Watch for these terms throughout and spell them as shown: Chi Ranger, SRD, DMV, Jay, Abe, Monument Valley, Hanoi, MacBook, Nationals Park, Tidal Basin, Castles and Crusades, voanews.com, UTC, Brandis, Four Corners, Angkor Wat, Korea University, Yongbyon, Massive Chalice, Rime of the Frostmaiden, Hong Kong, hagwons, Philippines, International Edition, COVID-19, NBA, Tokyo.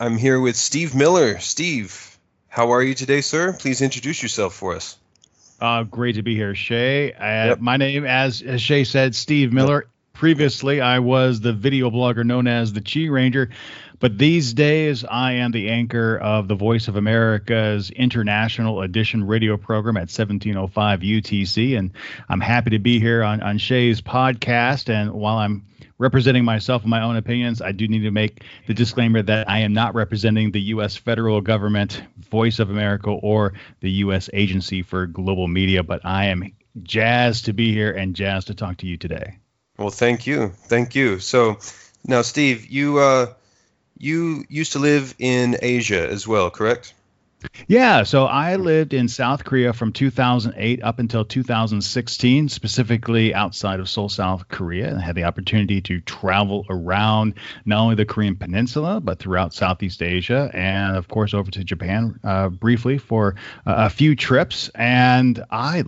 I'm here with Steve Miller. Steve, how are you today, sir? Please introduce yourself for us. Great to be here, Shay. Yep. My name, as Shay said, Steve Miller. Yep. Previously, I was the video blogger known as the Chi Ranger, but these days I am the anchor of the Voice of America's International Edition radio program at 1705 UTC, and I'm happy to be here on Shay's podcast. And while I'm representing myself and my own opinions, I do need to make the disclaimer that I am not representing the U.S. federal government, Voice of America, or the U.S. Agency for Global Media, but I am jazzed to be here and jazzed to talk to you today. Well, thank you. Thank you. So now, Steve, you used to live in Asia as well, correct? Yeah, so I lived in South Korea from 2008 up until 2016, specifically outside of Seoul, South Korea. I had the opportunity to travel around not only the Korean Peninsula, but throughout Southeast Asia, and of course over to Japan briefly for a few trips. And I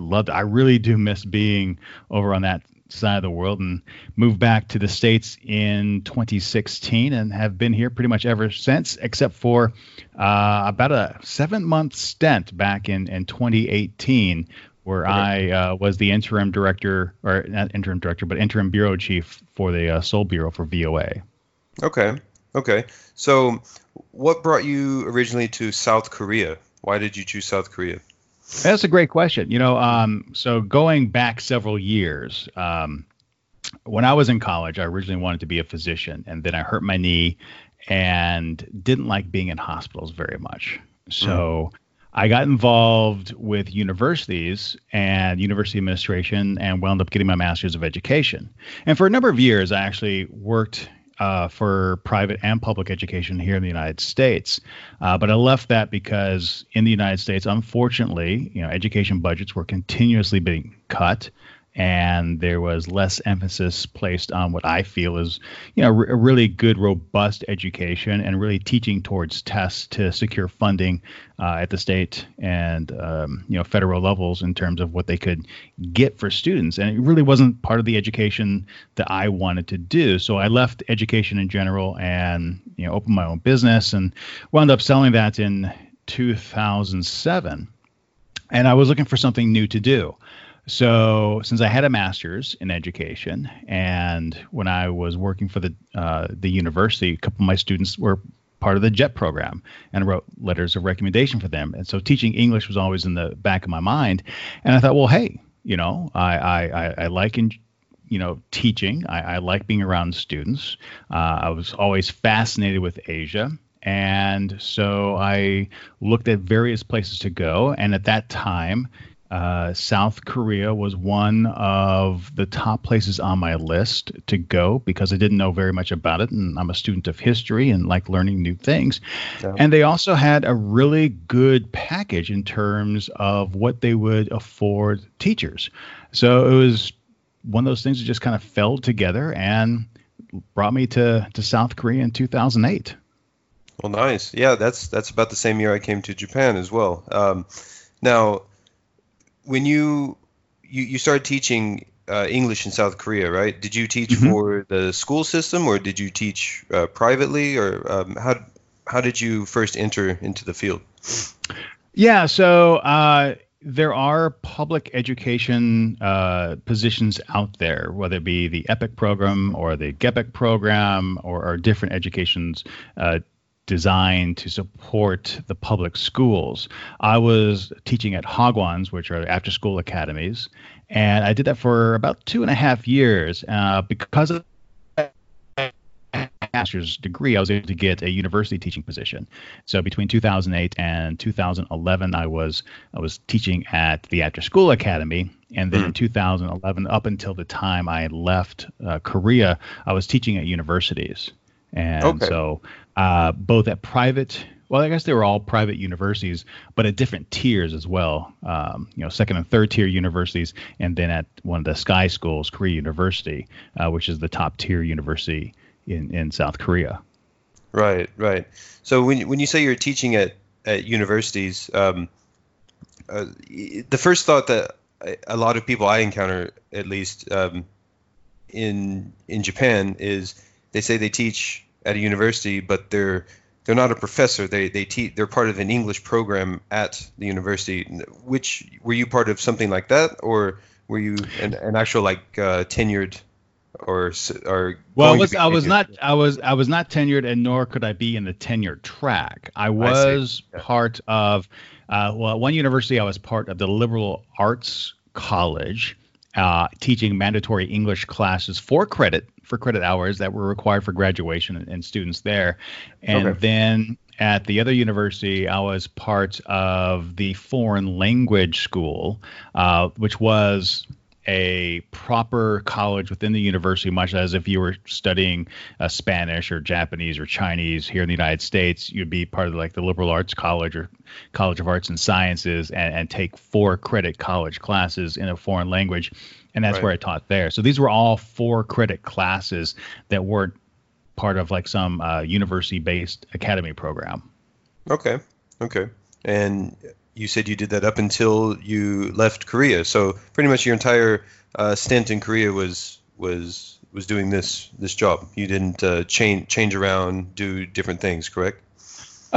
really do miss being over on that side of the world, and moved back to the States in 2016 and have been here pretty much ever since, except for about a 7-month stint back in 2018 where I was the interim director, or not interim director, but interim bureau chief for the Seoul Bureau for VOA. Okay. So what brought you originally to South Korea? Why did you choose South Korea? That's a great question. You know, so going back several years, when I was in college, I originally wanted to be a physician, and then I hurt my knee and didn't like being in hospitals very much. So I got involved with universities and university administration and wound up getting my master's of education. And for a number of years, I actually worked for private and public education here in the United States. But I left that because in the United States, unfortunately, you know, education budgets were continuously being cut, and there was less emphasis placed on what I feel is, you know, a really good, robust education and really teaching towards tests to secure funding at the state and, you know, federal levels in terms of what they could get for students. And it really wasn't part of the education that I wanted to do. So I left education in general and, you know, opened my own business and wound up selling that in 2007. And I was looking for something new to do. So since I had a master's in education, and when I was working for the university, a couple of my students were part of the JET program, and I wrote letters of recommendation for them. And so teaching English was always in the back of my mind. And I thought, well, hey, you know, I like, you know, teaching. I like being around students. I was always fascinated with Asia. And so I looked at various places to go. And at that time, South Korea was one of the top places on my list to go because I didn't know very much about it, and I'm a student of history and like learning new things. So. And they also had a really good package in terms of what they would afford teachers. So it was one of those things that just kind of fell together and brought me to South Korea in 2008. Well, nice. Yeah, that's about the same year I came to Japan as well. Now, when you started teaching English in South Korea, right? Did you teach for the school system, or did you teach privately, or how did you first enter into the field? Yeah, so there are public education positions out there, whether it be the EPIC program or the GEPIC program, or different educations designed to support the public schools. I was teaching at hagwons, which are after-school academies, and I did that for about 2.5 years. Because of my master's degree, I was able to get a university teaching position. So between 2008 and 2011, I was teaching at the after-school academy, and then in 2011, up until the time I left Korea, I was teaching at universities. And so both at private, well, I guess they were all private universities, but at different tiers as well. You know, second and third tier universities, and then at one of the Sky Schools, Korea University, which is the top tier university in South Korea. Right. So when you say you're teaching at universities, the first thought that a lot of people I encounter, at least in Japan, is they say they teach at a university, but they're they're not a professor. They're part of an English program at the university. Which, were you part of something like that, or were you an actual like tenured? Or well, I was not tenured, and nor could I be in the tenure track. I was part of one university. I was part of the liberal arts college, teaching mandatory English classes for credit hours that were required for graduation and students there. And then at the other university, I was part of the foreign language school, which was a proper college within the university, much as if you were studying Spanish or Japanese or Chinese here in the United States. You'd be part of like the liberal arts college or College of Arts and Sciences and take 4-credit college classes in a foreign language. And that's where I taught there. So these were all 4-credit classes that weren't part of like some university-based academy program. Okay. And you said you did that up until you left Korea. So pretty much your entire stint in Korea was doing this job. You didn't change around, do different things, correct?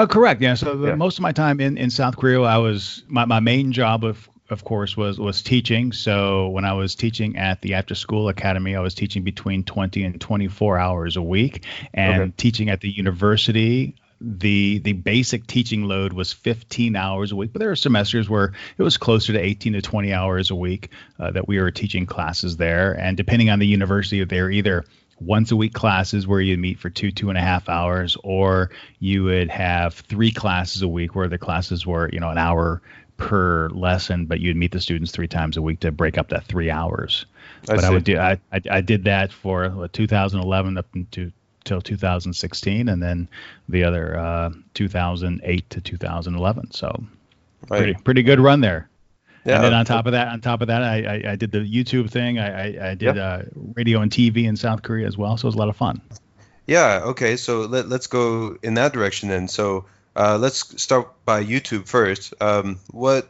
Correct. Yeah. So most of my time in South Korea, I was my main job of course, was teaching. So when I was teaching at the after school academy, I was teaching between 20 and 24 hours a week, and teaching at the university. The basic teaching load was 15 hours a week, but there are semesters where it was closer to 18 to 20 hours a week that we were teaching classes there. And depending on the university, they're either once a week classes where you meet for 2.5 hours, or you would have 3 classes a week where the classes were, an hour per lesson, but you'd meet the students 3 times a week to break up that 3 hours. I did that for 2011 up into till 2016, and then the other 2008 to 2011. So pretty good run there. Yeah. And then on top of that, I did the YouTube thing. I did radio and TV in South Korea as well. So it was a lot of fun. Yeah. Okay. So let's go in that direction then. So let's start by YouTube first. What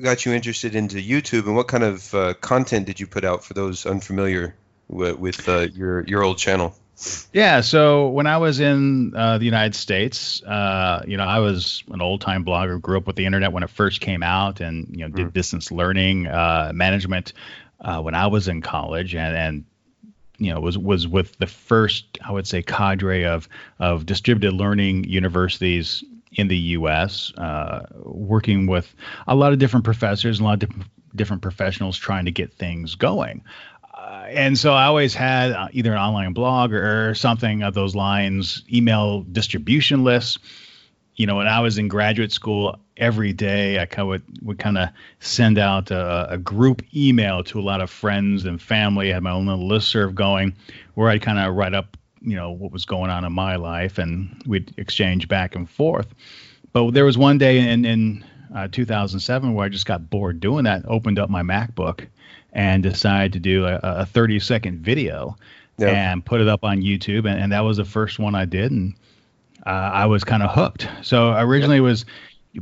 got you interested into YouTube, and what kind of content did you put out for those unfamiliar with your old channel? Yeah, so when I was in the United States, I was an old-time blogger, grew up with the internet when it first came out, and did distance learning management when I was in college, and was with the first, I would say, cadre of distributed learning universities in the U.S., working with a lot of different professors and a lot of different professionals trying to get things going. And so I always had either an online blog or something of those lines, email distribution lists. When I was in graduate school, every day I would kind of send out a group email to a lot of friends and family. I had my own little listserv going where I'd kind of write up, what was going on in my life, and we'd exchange back and forth. But there was one day in 2007 where I just got bored doing that, opened up my MacBook, and decided to do a 30-second video and put it up on YouTube. And that was the first one I did. And I was kind of hooked. So originally it was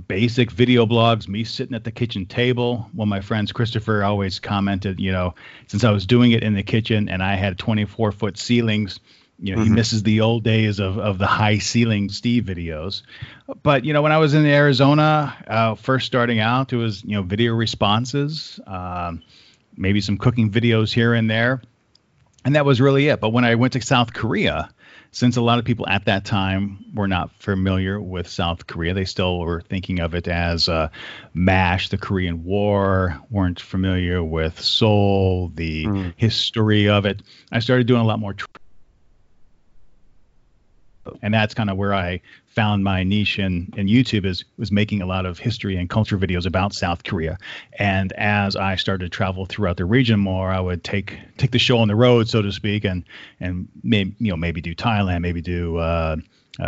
basic video blogs, me sitting at the kitchen table. One of my friends, Christopher, always commented, since I was doing it in the kitchen and I had 24-foot ceilings, he misses the old days of the high ceiling Steve videos. But, when I was in Arizona, first starting out, it was, video responses, maybe some cooking videos here and there. And that was really it. But when I went to South Korea, since a lot of people at that time were not familiar with South Korea, they still were thinking of it as MASH, the Korean War, weren't familiar with Seoul, the history of it. I started doing a lot more. And that's kind of where I found my niche in YouTube, was making a lot of history and culture videos about South Korea. And as I started to travel throughout the region more, I would take the show on the road, so to speak, and maybe do Thailand, maybe do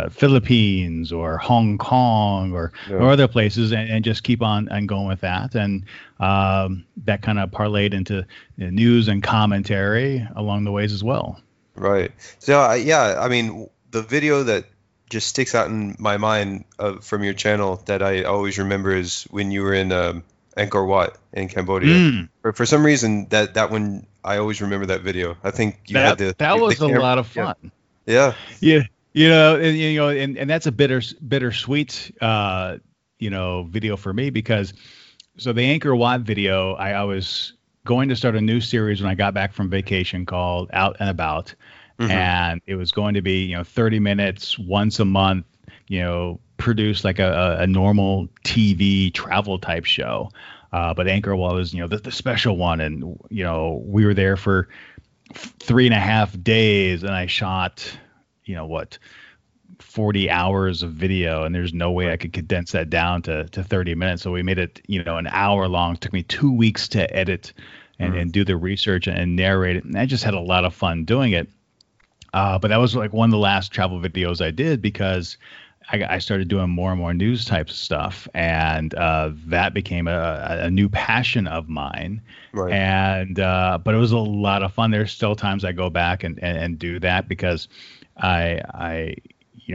Philippines or Hong Kong or other places, and just keep on going with that. And that kind of parlayed into news and commentary along the ways as well. Right. So, the video that just sticks out in my mind from your channel that I always remember is when you were in Angkor Wat in Cambodia. For some reason, that one, I always remember that video. I think you had the... That was a lot of fun. Yeah. Yeah. And that's a bittersweet, video for me, because so the Angkor Wat video, I was going to start a new series when I got back from vacation called Out and About. Mm-hmm. And it was going to be, 30 minutes once a month, produce like a normal TV travel type show. But Angkor Wat was, the special one. And, we were there for 3.5 days and I shot, 40 hours of video, and there's no way I could condense that down to 30 minutes. So we made it, an hour long. It took me 2 weeks to edit and do the research and narrate it. And I just had a lot of fun doing it. But that was like one of the last travel videos I did, because I started doing more and more news type stuff, and that became a new passion of mine. Right. And but it was a lot of fun. There's still times I go back and do that, because I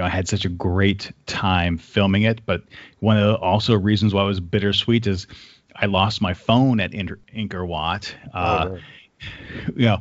had such a great time filming it. But one of the also reasons why it was bittersweet is I lost my phone at Angkor Wat. Right.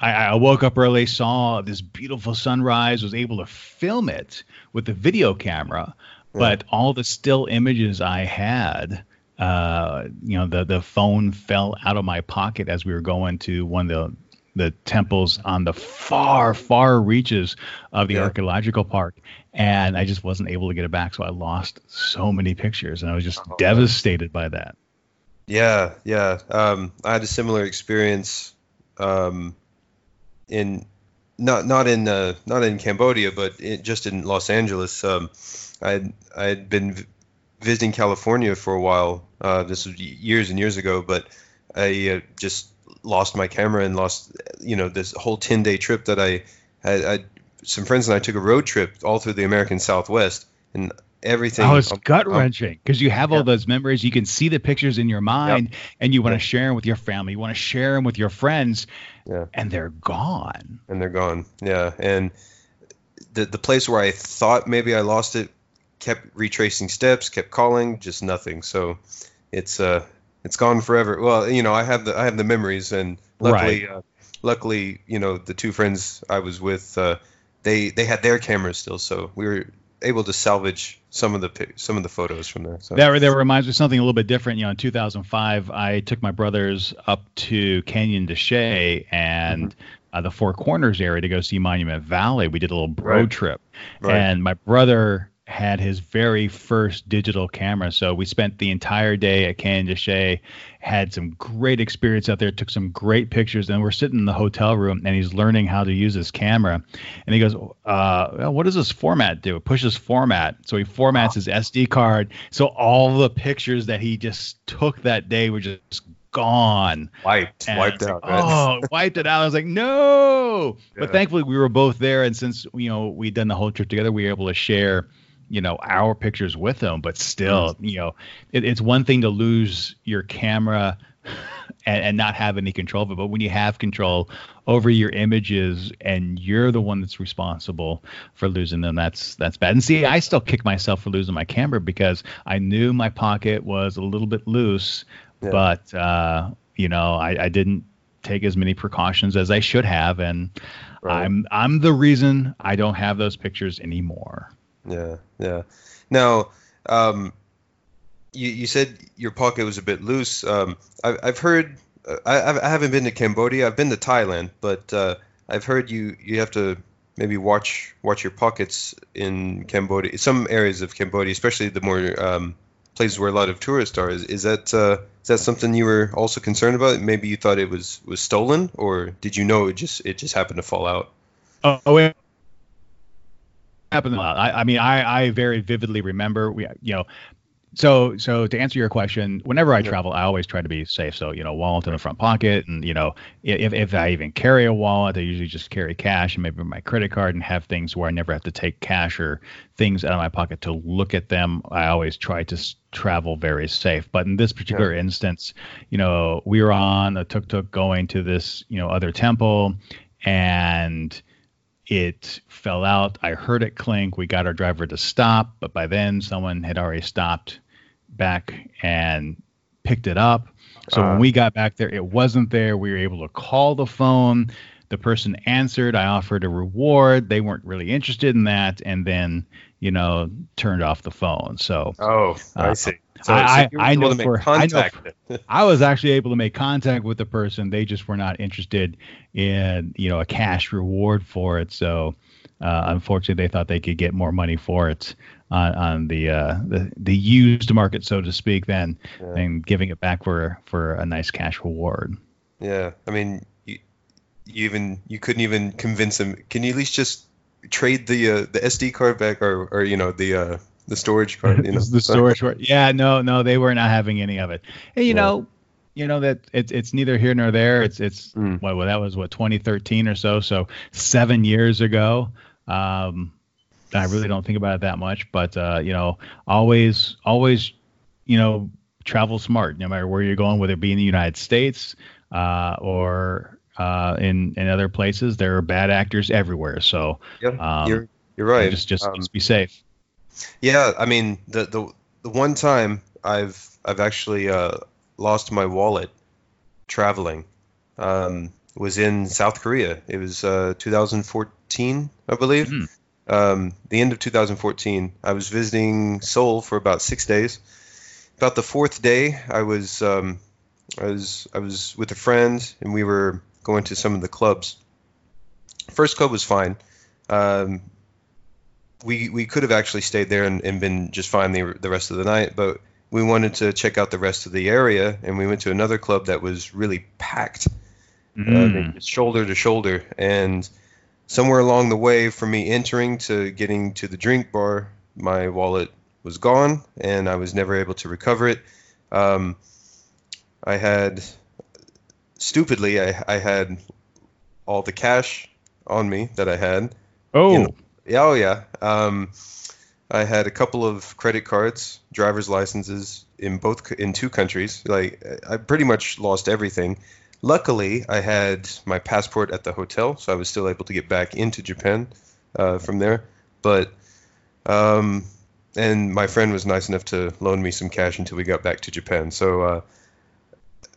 I woke up early, saw this beautiful sunrise, was able to film it with the video camera, but all the still images I had, the phone fell out of my pocket as we were going to one of the temples on the far, far reaches of the archaeological park. And I just wasn't able to get it back. So I lost so many pictures, and I was just devastated by that. Yeah. Yeah. I had a similar experience, not in Cambodia, but just in Los Angeles. I had been visiting California for a while. This was years and years ago, but I just lost my camera and lost, this whole 10-day trip that I had. Some friends and I took a road trip all through the American Southwest, and everything. Oh, it's gut-wrenching, because you have all those memories. You can see the pictures in your mind, and you want to share them with your family. You want to share them with your friends, and they're gone. Yeah, and the place where I thought maybe I lost it kept retracing steps, kept calling, just nothing. So it's gone forever. Well, I have the memories, and luckily, the two friends I was with, they had their cameras still, so we were able to salvage some of the photos from there. So that reminds me of something a little bit different. In 2005, I took my brothers up to Canyon de Chelly and the Four Corners area to go see Monument Valley. We did a little road trip, and my brother had his very first digital camera. So we spent the entire day at Canyon de Chelly, had some great experience out there, took some great pictures, and we're sitting in the hotel room, and he's learning how to use his camera. And he goes, what does this format do? It pushes format. So he formats his SD card. So all the pictures that he just took that day were just gone. Wiped out. Wiped it out. I was like, no. Yeah. But thankfully we were both there. And since, we'd done the whole trip together, we were able to share our pictures with them. But still, it's one thing to lose your camera and not have any control of it. But when you have control over your images and you're the one that's responsible for losing them, that's bad. And see, I still kick myself for losing my camera, because I knew my pocket was a little bit loose, but, I didn't take as many precautions as I should have. And I'm the reason I don't have those pictures anymore. Yeah. Yeah. Now, you said your pocket was a bit loose. I've heard, I haven't been to Cambodia. I've been to Thailand, but, I've heard you have to maybe watch your pockets in Cambodia, some areas of Cambodia, especially the more, places where a lot of tourists are. Is that something you were also concerned about? Maybe you thought it was stolen, or did you know it just happened to fall out? I very vividly remember, so to answer your question, whenever I travel, I always try to be safe. So, wallet in the front pocket, and, if I even carry a wallet, I usually just carry cash and maybe my credit card, and have things where I never have to take cash or things out of my pocket to look at them. I always try to travel very safe. But in this particular instance, we were on a tuk-tuk going to this, other temple, and it fell out. I heard it clink. We got our driver to stop, but by then someone had already stopped back and picked it up. So when we got back there, it wasn't there. We were able to call the phone. the person answered, I offered a reward. They weren't really interested in that. And then, you know, turned off the phone. So, I see. So I was actually able to make contact with the person. They just were not interested in, you know, a cash reward for it. So, unfortunately, they thought they could get more money for it on the used market, so to speak, than giving it back for a nice cash reward. Yeah, I mean, you couldn't even convince them. Can you at least just trade the SD card back, or you know, the storage card? You know, the storage card. Yeah, no, they were not having any of it. And you know that it's neither here nor there. Well, that was 2013 or so. So 7 years ago. I really don't think about it that much, but you know, always, you know, travel smart, no matter where you're going, whether it be in the United States or in other places. There are bad actors everywhere, so you're right. Just be safe. Yeah, I mean, the one time I've actually lost my wallet traveling was in South Korea. It was 2014, I believe. Mm-hmm. The end of 2014, I was visiting Seoul for about 6 days. About the fourth day, I was with a friend, and we were going to some of the clubs. First club was fine. We could have actually stayed there and been just fine the rest of the night, but we wanted to check out the rest of the area, and we went to another club that was really packed, shoulder to shoulder, and somewhere along the way, from me entering to getting to the drink bar, my wallet was gone, and I was never able to recover it. I had all the cash on me that I had. I had a couple of credit cards, driver's licenses in two countries. Like, I pretty much lost everything. Luckily, I had my passport at the hotel, so I was still able to get back into Japan from there. But and my friend was nice enough to loan me some cash until we got back to Japan. So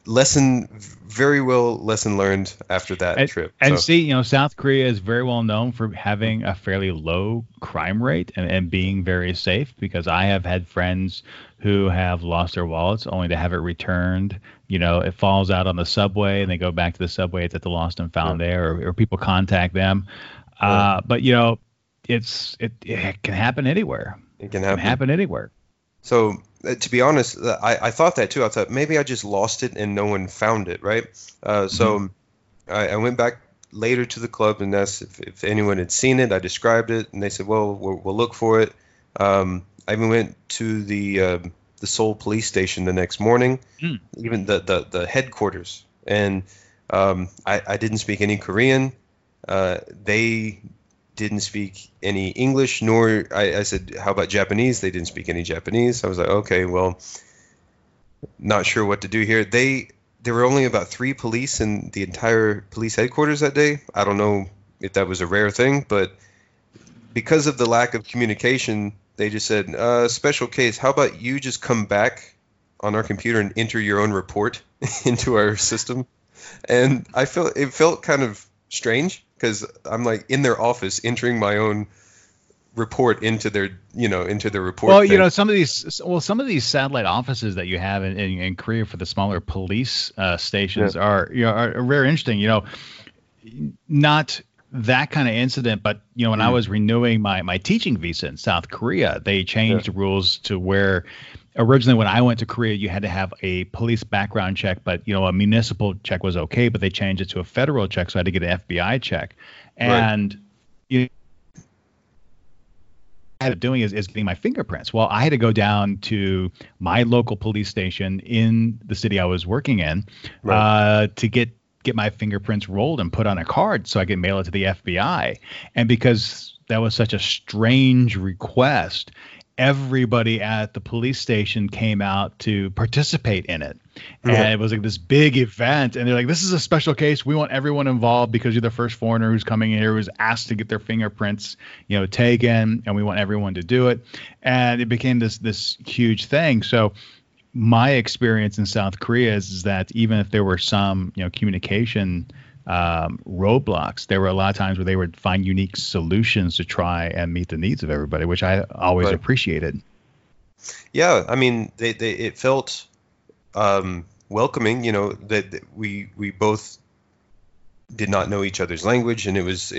lesson learned after that trip. And so, see, you know, South Korea is very well known for having a fairly low crime rate and being very safe, because I have had friends who have lost their wallets only to have it returned. You know, it falls out on the subway and they go back to the subway. It's at the lost and found there, or people contact them. Yeah. But, you know, it can happen anywhere. It can happen anywhere. So to be honest, I thought that too. I thought maybe I just lost it and no one found it. Right. So I went back later to the club and asked if anyone had seen it. I described it and they said, well, we'll look for it. I even went to the Seoul police station the next morning, even the headquarters. And I didn't speak any Korean. They didn't speak any English, nor I said, how about Japanese? They didn't speak any Japanese. I was like, okay, well, not sure what to do here. There were only about 3 police in the entire police headquarters that day. I don't know if that was a rare thing, but because of the lack of communication, they just said, special case, how about you just come back on our computer and enter your own report into our system? And it felt kind of strange, because I'm like in their office entering my own report into their report. Well, you know, some of these satellite offices that you have in Korea for the smaller police stations are very interesting, you know, not that kind of incident. But, you know, when I was renewing my teaching visa in South Korea, they changed the rules to where originally when I went to Korea, you had to have a police background check, but, you know, a municipal check was okay, but they changed it to a federal check. So I had to get an FBI check. And you know, I ended up doing is getting my fingerprints. Well, I had to go down to my local police station in the city I was working in to get my fingerprints rolled and put on a card so I could mail it to the FBI. And because that was such a strange request, everybody at the police station came out to participate in it. And it was like this big event. And they're like, this is a special case. We want everyone involved because you're the first foreigner who's coming in here, who's asked to get their fingerprints, you know, taken. And we want everyone to do it. And it became this huge thing. So my experience in South Korea is that even if there were some, you know, communication roadblocks. There were a lot of times where they would find unique solutions to try and meet the needs of everybody, which I always appreciated. Yeah, I mean, it felt welcoming. You know, that we both did not know each other's language, and it was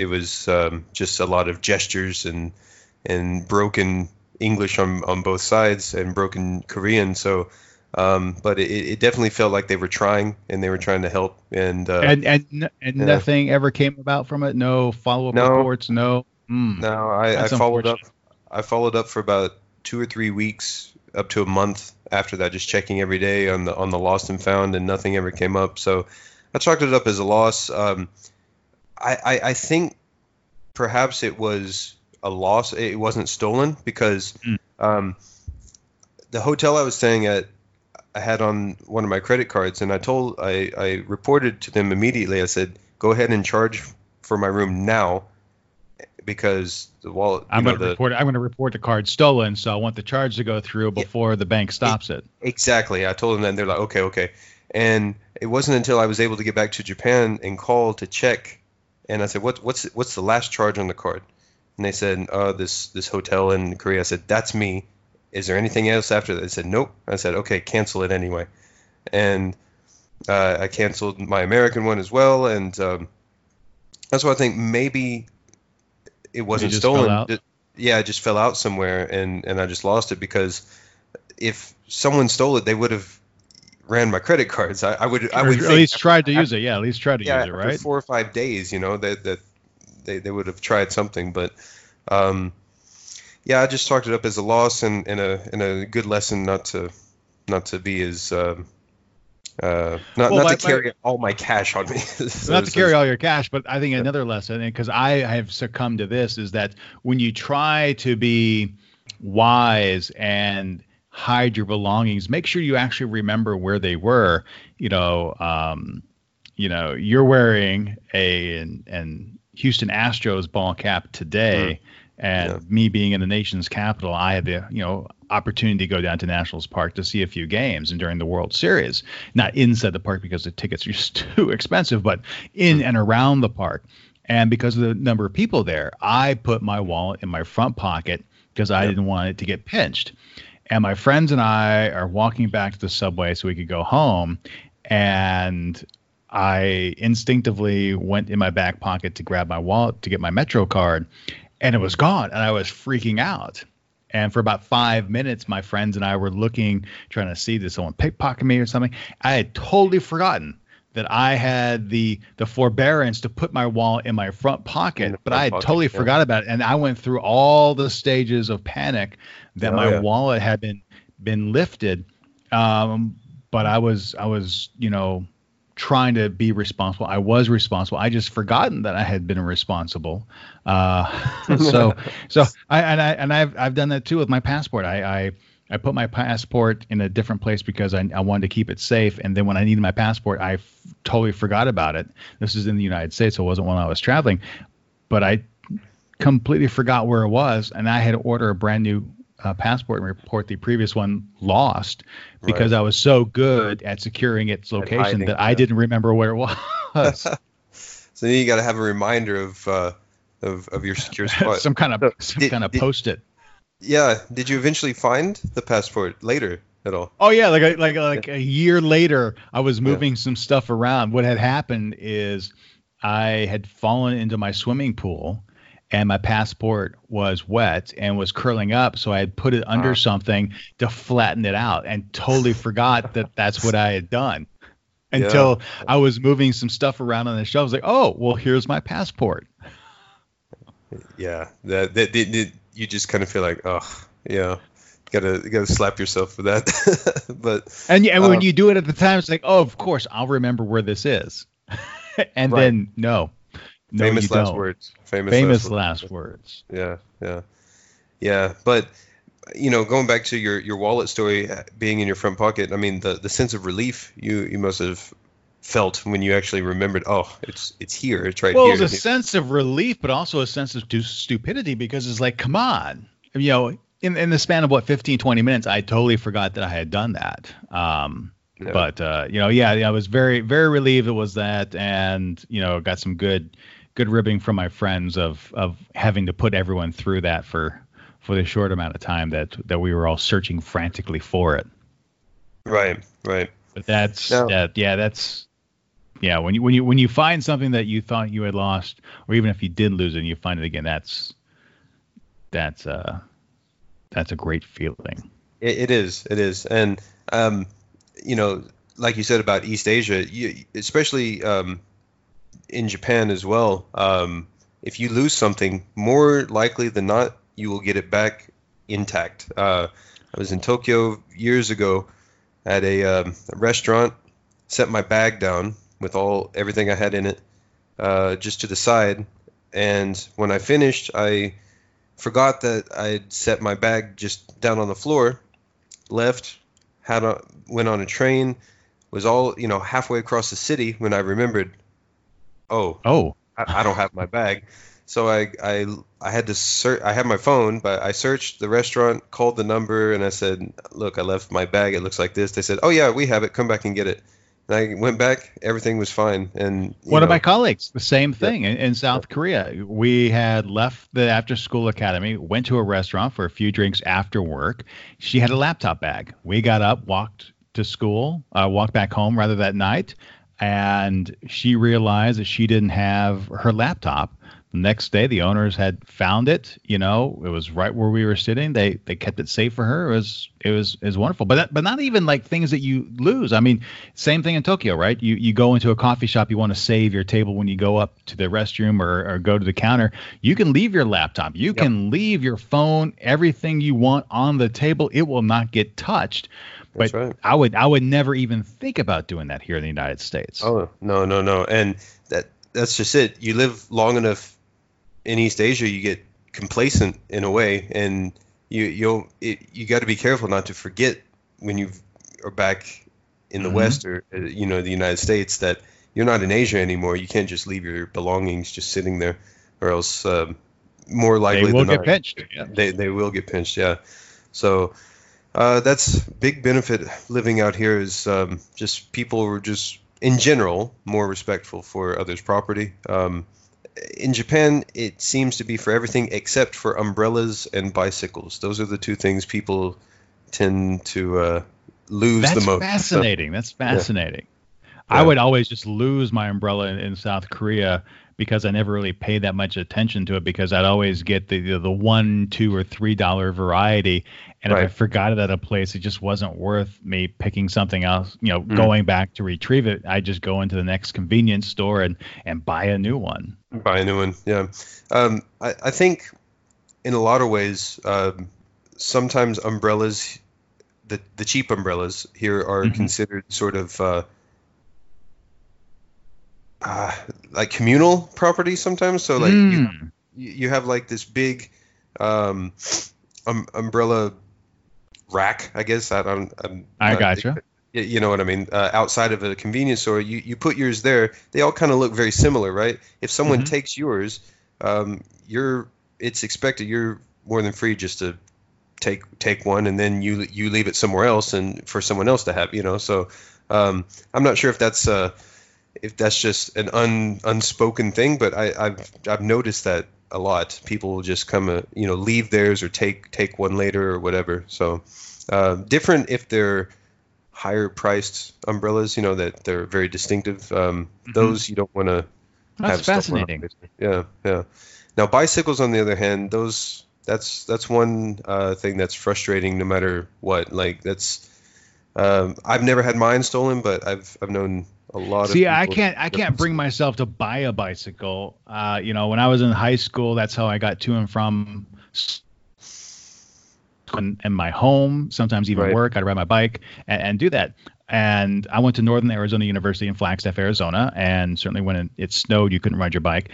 just a lot of gestures and broken English on both sides and broken Korean. So. But it definitely felt like they were trying, and they were trying to help, and nothing ever came about from it. No follow-up reports. No. I followed up. I followed up for about 2 or 3 weeks, up to a month after that, just checking every day on the lost and found, and nothing ever came up. So I chalked it up as a loss. I think perhaps it was a loss. It wasn't stolen because the hotel I was staying at, I had on one of my credit cards, and I reported to them immediately. I said, "Go ahead and charge for my room now, because the wallet." I'm going to report the card stolen, so I want the charge to go through before the bank stops it. Exactly. I told them that, and they're like, "Okay." And it wasn't until I was able to get back to Japan and call to check, and I said, "What's the last charge on the card?" And they said, "This hotel in Korea." I said, "That's me. Is there anything else after that?" They said, "Nope." I said, "Okay, cancel it anyway." And I canceled my American one as well. And that's why I think maybe it wasn't stolen. It just fell out somewhere, and I just lost it, because if someone stole it, they would have ran my credit cards. I would at least try to use it. Yeah, at least try to use it, right? 4 or 5 days, you know, that they would have tried something. But yeah, I just chalked it up as a loss and a good lesson not to be as not to carry all my cash on me. Carry all your cash, but I think another lesson, because I have succumbed to this, is that when you try to be wise and hide your belongings, make sure you actually remember where they were. You know, you're wearing an Houston Astros ball cap today. Mm-hmm. And me being in the nation's capital, I had the opportunity to go down to Nationals Park to see a few games, and during the World Series, not inside the park because the tickets are just too expensive, but in and around the park. And because of the number of people there, I put my wallet in my front pocket because I didn't want it to get pinched. And my friends and I are walking back to the subway so we could go home, and I instinctively went in my back pocket to grab my wallet to get my Metro card. And it was gone, and I was freaking out. And for about 5 minutes, my friends and I were looking, trying to see, did someone pickpocket me or something? I had totally forgotten that I had the forbearance to put my wallet in my front pocket, but I had totally forgot about it. And I went through all the stages of panic that my wallet had been lifted. But I was trying to be responsible. I was responsible. I just forgotten that I had been responsible. I've done that too with my passport. I put my passport in a different place because I wanted to keep it safe. And then when I needed my passport, I totally forgot about it. This is in the United States, so it wasn't when I was traveling, but I completely forgot where it was. And I had to order a brand new passport and report the previous one lost because I was so good at securing its location that I didn't remember where it was. So you got to have a reminder of your secure spot. some kind of post-it. Yeah. Did you eventually find the passport later at all? Oh yeah, like a year later, I was moving some stuff around. What had happened is I had fallen into my swimming pool, and my passport was wet and was curling up, so I had put it under something to flatten it out, and totally forgot that that's what I had done until I was moving some stuff around on the shelf. I was like, "Oh, well, here's my passport." Yeah, that you just kind of feel like, "Oh, yeah." Gotta slap yourself for that. but when you do it at the time, it's like, "Oh, of course, I'll remember where this is," and then no. No, famous last don't. Words. Famous last words. Yeah. But going back to your wallet story being in your front pocket, I mean, the sense of relief you must have felt when you actually remembered, oh, it's here, it's right here. Well, it was a sense of relief, but also a sense of stupidity, because it's like, come on, in the span of 15, 20 minutes, I totally forgot that I had done that. Yeah. But, I was very, very relieved it was that. And, got some good ribbing from my friends of having to put everyone through that for the short amount of time that we were all searching frantically for it. Right. But that's when you find something that you thought you had lost, or even if you did lose it and you find it again, that's a great feeling. It is. And, like you said about East Asia, especially in Japan as well, if you lose something, more likely than not, you will get it back intact. I was in Tokyo years ago at a restaurant, set my bag down with everything I had in it, just to the side. And when I finished, I forgot that I'd set my bag just down on the floor, left, went on a train, was all, halfway across the city when I remembered, oh, I don't have my bag. So I had to search. I had my phone, but I searched the restaurant, called the number, and I said, "Look, I left my bag. It looks like this." They said, "Oh yeah, we have it. Come back and get it." And I went back. Everything was fine. And one of my colleagues, the same thing in South Korea. We had left the after-school academy, went to a restaurant for a few drinks after work. She had a laptop bag. We got up, walked to school, walked back home rather that night, and she realized that she didn't have her laptop. The next day, the owners had found it. It was right where we were sitting. They kept it safe for her. It was wonderful. But not even like things that you lose. I mean, same thing in Tokyo, right? You go into a coffee shop, you want to save your table when you go up to the restroom or go to the counter. You can leave your laptop. You can leave your phone, everything you want on the table. It will not get touched. But that's right. I would never even think about doing that here in the United States. Oh no, and that's just it. You live long enough. In East Asia, you get complacent in a way, and you got to be careful not to forget when you are back in the West or the United States that you're not in Asia anymore. You can't just leave your belongings just sitting there, or else more likely they will get pinched. Yeah. They will get pinched. Yeah. So that's big benefit living out here is just people were just in general more respectful for others' property. In Japan, it seems to be for everything except for umbrellas and bicycles. Those are the two things people tend to lose the most. That's fascinating. Yeah. I would always just lose my umbrella in South Korea because I never really paid that much attention to it because I'd always get the $1, $2, or $3 variety. And if I forgot it at a place, it just wasn't worth me picking something else, going back to retrieve it. I just go into the next convenience store and buy a new one. Yeah. I think in a lot of ways, sometimes umbrellas, the cheap umbrellas here are considered sort of like communal property sometimes. So like you have like this big umbrella rack, I guess. I gotcha. You know what I mean? Outside of a convenience store, you put yours there. They all kind of look very similar, right? If someone takes yours, it's expected you're more than free just to take one, and then you leave it somewhere else and for someone else to have. So I'm not sure if that's just an unspoken thing, but I've noticed that a lot. People will just come, leave theirs or take one later or whatever. So different if they're higher priced umbrellas, that they're very distinctive. Those you don't want to have. That's fascinating. Yeah. Now bicycles, on the other hand, that's one thing that's frustrating no matter what. Like that's I've never had mine stolen, but I've known a lot of people. See, I can't bring myself to buy a bicycle. When I was in high school, that's how I got to and from and my home, sometimes even work. I'd ride my bike and do that. And I went to Northern Arizona University in Flagstaff, Arizona, and certainly when it snowed, you couldn't ride your bike.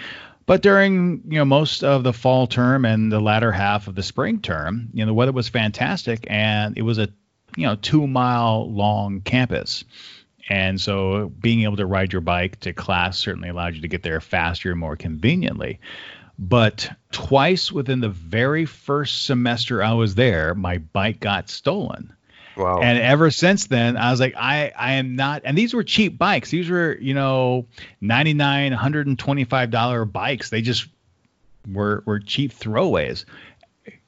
But during, most of the fall term and the latter half of the spring term, the weather was fantastic, and it was a 2-mile long campus. And so being able to ride your bike to class certainly allowed you to get there faster and more conveniently. But twice within the very first semester I was there, my bike got stolen. Wow. And ever since then, I was like, I am not. And these were cheap bikes. These were, you know, $99, $125 bikes. They just were cheap throwaways.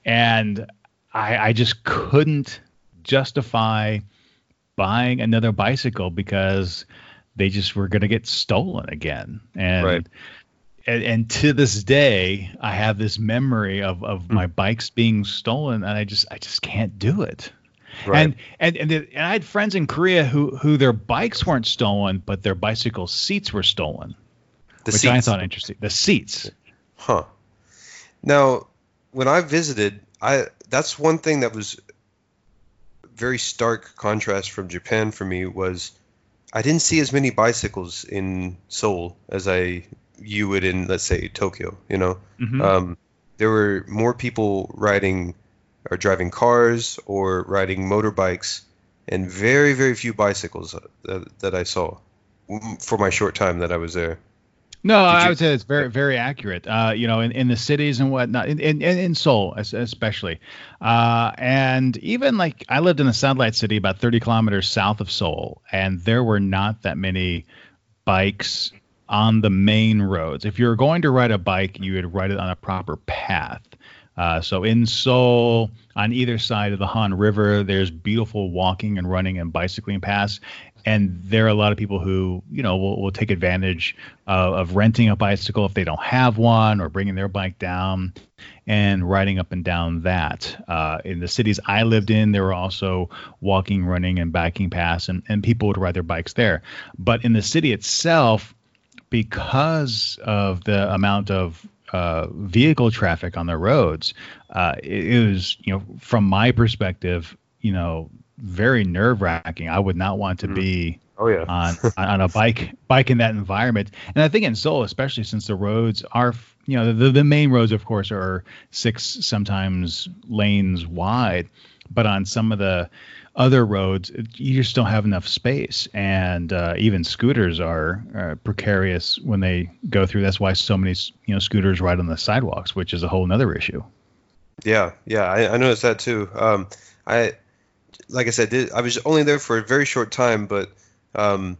And I just couldn't justify buying another bicycle because they just were going to get stolen again. And, right. And to this day, I have this memory of my bikes being stolen, and I just can't do it. Right. And I had friends in Korea who their bikes weren't stolen, but their bicycle seats were stolen, which I thought interesting. The seats. Huh. Now, when I visited, that's one thing that was very stark contrast from Japan for me was I didn't see as many bicycles in Seoul as you would in, let's say, Tokyo, you know. Mm-hmm. There were more people riding or driving cars or riding motorbikes and very, very few bicycles that I saw for my short time that I was there. No, I would say it's very, very accurate, you know, in the cities and whatnot, in Seoul especially. And even like I lived in a satellite city about 30 kilometers south of Seoul, and there were not that many bikes on the main roads. If you're going to ride a bike, you would ride it on a proper path. So in Seoul, on either side of the Han River, there's beautiful walking and running and bicycling paths. And there are a lot of people who, you know, will take advantage of renting a bicycle if they don't have one, or bringing their bike down and riding up and down that. In the cities I lived in, there were also walking, running, and biking paths, and people would ride their bikes there. But in the city itself, because of the amount of vehicle traffic on the roads, it was, you know, from my perspective, you know, very nerve-wracking. I would not want to be on a bike in that environment. And I think in Seoul, especially, since the roads are, you know, the main roads, of course, are six, sometimes lanes wide, but on some of the other roads, you just don't have enough space. And even scooters are precarious when they go through. That's why so many, you know, scooters ride on the sidewalks, which is a whole nother issue. Yeah, I noticed that too. Like I said, I was only there for a very short time, but every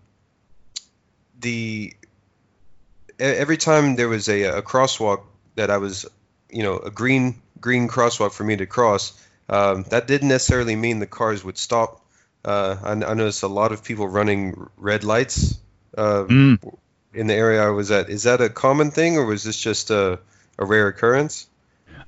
time there was a crosswalk that I was, you know, a green crosswalk for me to cross, that didn't necessarily mean the cars would stop. I noticed a lot of people running red lights in the area I was at. Is that a common thing, or was this just a rare occurrence?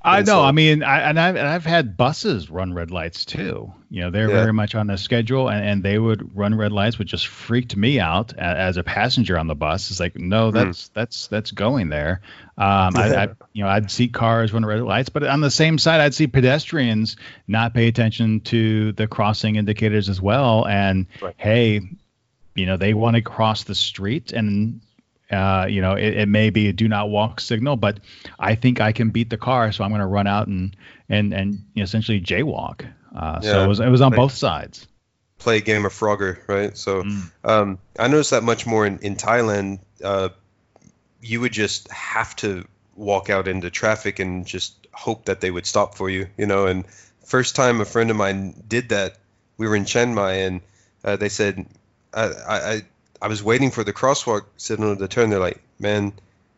I know. I mean, I've had buses run red lights too. You know, they're very much on the schedule, and they would run red lights, which just freaked me out as a passenger on the bus. It's like, no, that's going there. I'd see cars run red lights, but on the same side, I'd see pedestrians not pay attention to the crossing indicators as well. And hey, you know, they want to cross the street, and you know, it may be a do not walk signal, but I think I can beat the car, so I'm going to run out and you know, essentially jaywalk. So it was on both sides. Play a game of Frogger, right? So I noticed that much more in Thailand. You would just have to walk out into traffic and just hope that they would stop for you, you know. And first time a friend of mine did that, we were in Chiang Mai, and they said, I was waiting for the crosswalk signal to turn. They're like, man,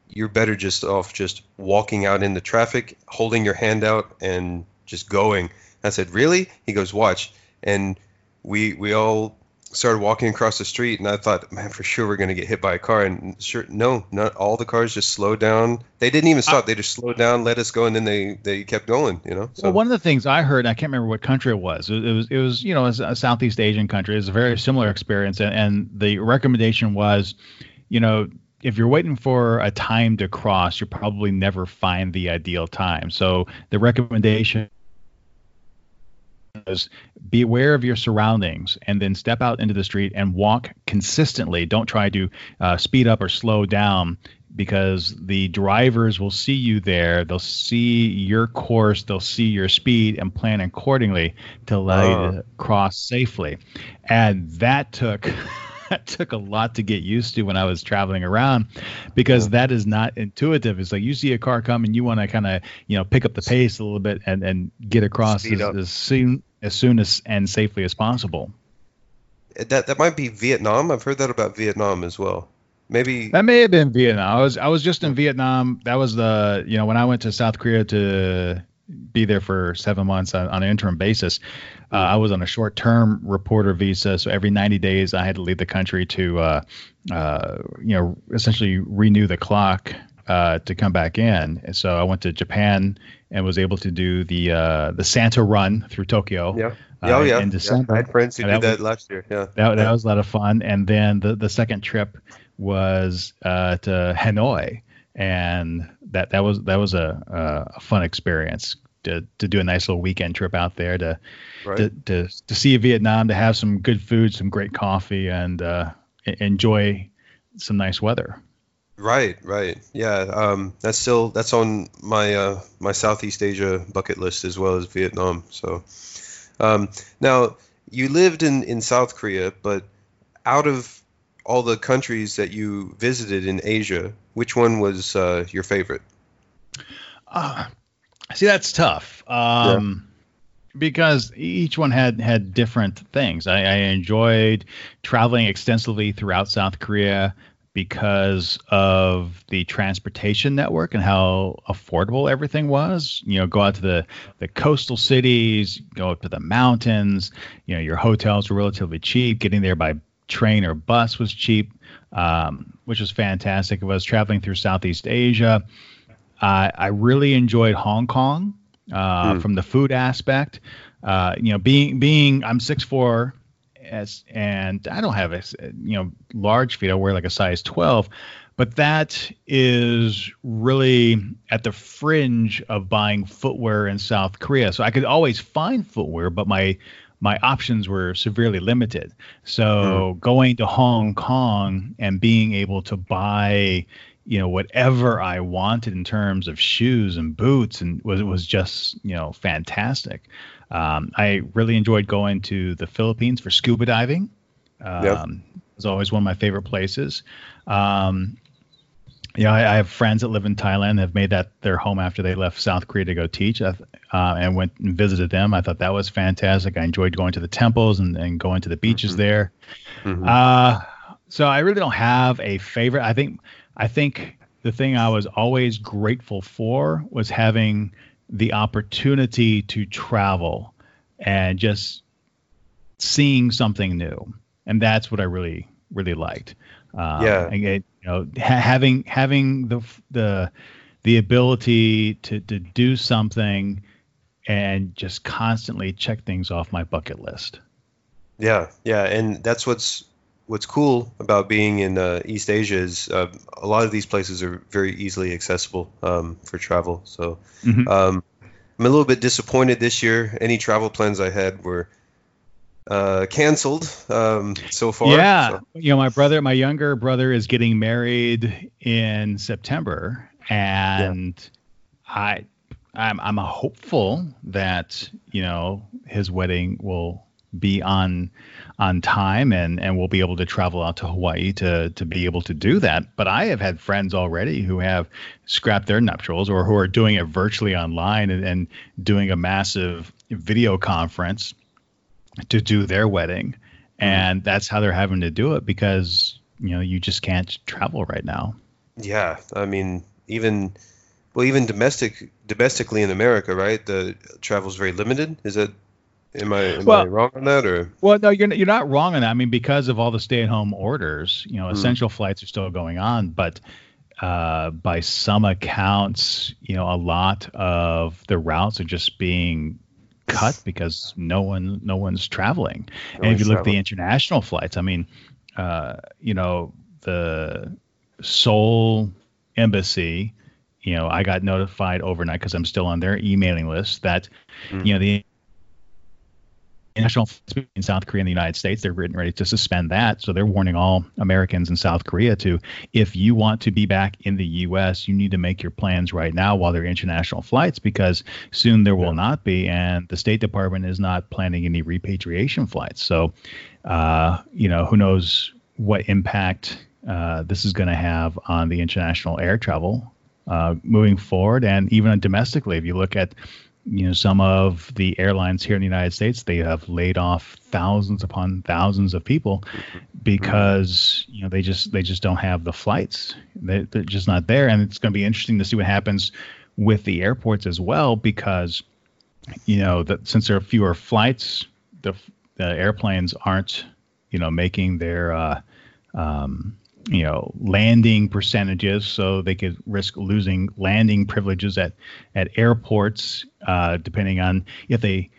you're better just off just walking out into traffic, holding your hand out, and just going. I said, really? He goes, watch. And we all started walking across the street, and I thought, man, for sure we're going to get hit by a car. And sure, no, not all the cars just slowed down. They didn't even stop. They just slowed down, let us go, and then they kept going, you know. So. Well, one of the things I heard, and I can't remember what country it was. It was you know, a Southeast Asian country. It was a very similar experience, and the recommendation was, you know, if you're waiting for a time to cross, you'll probably never find the ideal time. So the recommendation is be aware of your surroundings, and then step out into the street and walk consistently. Don't try to speed up or slow down, because the drivers will see you there. They'll see your course. They'll see your speed and plan accordingly to allow you to cross safely. And that took a lot to get used to when I was traveling around, because that is not intuitive. It's like you see a car come and you want to kind of, you know, pick up the pace a little bit and get across as soon as soon as and safely as possible. That might be Vietnam. I've heard that about Vietnam as well. Maybe that may have been Vietnam. I was just in Vietnam. That was the, you know, when I went to South Korea to be there for 7 months on an interim basis. I was on a short-term reporter visa, so every 90 days I had to leave the country to, you know, essentially renew the clock to come back in. And so I went to Japan and was able to do the Santa run through Tokyo. Yeah. In December. I had friends who did that last year. Yeah, that was a lot of fun. And then the second trip was to Hanoi, and that was a fun experience to do a nice little weekend trip out there to see Vietnam, to have some good food, some great coffee, and enjoy some nice weather. Right. Yeah, that's on my my Southeast Asia bucket list, as well as Vietnam. So now you lived in South Korea, but out of all the countries that you visited in Asia, which one was your favorite? See, that's tough because each one had different things. I enjoyed traveling extensively throughout South Korea because of the transportation network and how affordable everything was. You know, go out to the coastal cities, go up to the mountains. You know, your hotels were relatively cheap. Getting there by train or bus was cheap, which was fantastic. It was traveling through Southeast Asia. I really enjoyed Hong Kong from the food aspect. You know, being I'm 6'4", and I don't have large feet. I wear like a size 12, but that is really at the fringe of buying footwear in South Korea. So I could always find footwear, but my options were severely limited. So going to Hong Kong and being able to buy, you know, whatever I wanted in terms of shoes and boots, and was just, you know, fantastic. I really enjoyed going to the Philippines for scuba diving. It was always one of my favorite places. I have friends that live in Thailand and have made that their home after they left South Korea to go teach, and went and visited them. I thought that was fantastic. I enjoyed going to the temples and going to the beaches there. So I really don't have a favorite. I think the thing I was always grateful for was having the opportunity to travel and just seeing something new. And that's what I really, really liked. And having the ability to do something and just constantly check things off my bucket list. Yeah, and that's what's cool about being in East Asia is a lot of these places are very easily accessible for travel. So I'm a little bit disappointed this year. Any travel plans I had were canceled so far. Yeah. So. You know, my younger brother is getting married in September, and I'm hopeful that, you know, his wedding will be on time, and we'll be able to travel out to Hawaii to be able to do that. But I have had friends already who have scrapped their nuptials, or who are doing it virtually online and doing a massive video conference to do their wedding. And that's how they're having to do it, because, you know, you just can't travel right now. Yeah. I mean, even domestically in America, right? The travel is very limited. Is it? Am I wrong on that, or? Well, no, you're not wrong on that. I mean, because of all the stay-at-home orders, you know, essential flights are still going on, but by some accounts, you know, a lot of the routes are just being cut because no one's traveling. And if you look at the international flights, I mean, you know, the Seoul embassy, you know, I got notified overnight because I'm still on their emailing list that, you know, the international flights between South Korea and the United States, they're getting ready to suspend that. So they're warning all Americans in South Korea to, if you want to be back in the U.S., you need to make your plans right now while there are international flights, because soon there will not be. And the State Department is not planning any repatriation flights. So, you know, who knows what impact this is going to have on the international air travel moving forward. And even domestically, if you look at some of the airlines here in the United States, they have laid off thousands upon thousands of people because, they just don't have the flights. They're just not there. And it's going to be interesting to see what happens with the airports as well, because, since there are fewer flights, the airplanes aren't, making their, landing percentages, so they could risk losing landing privileges at airports, depending on if they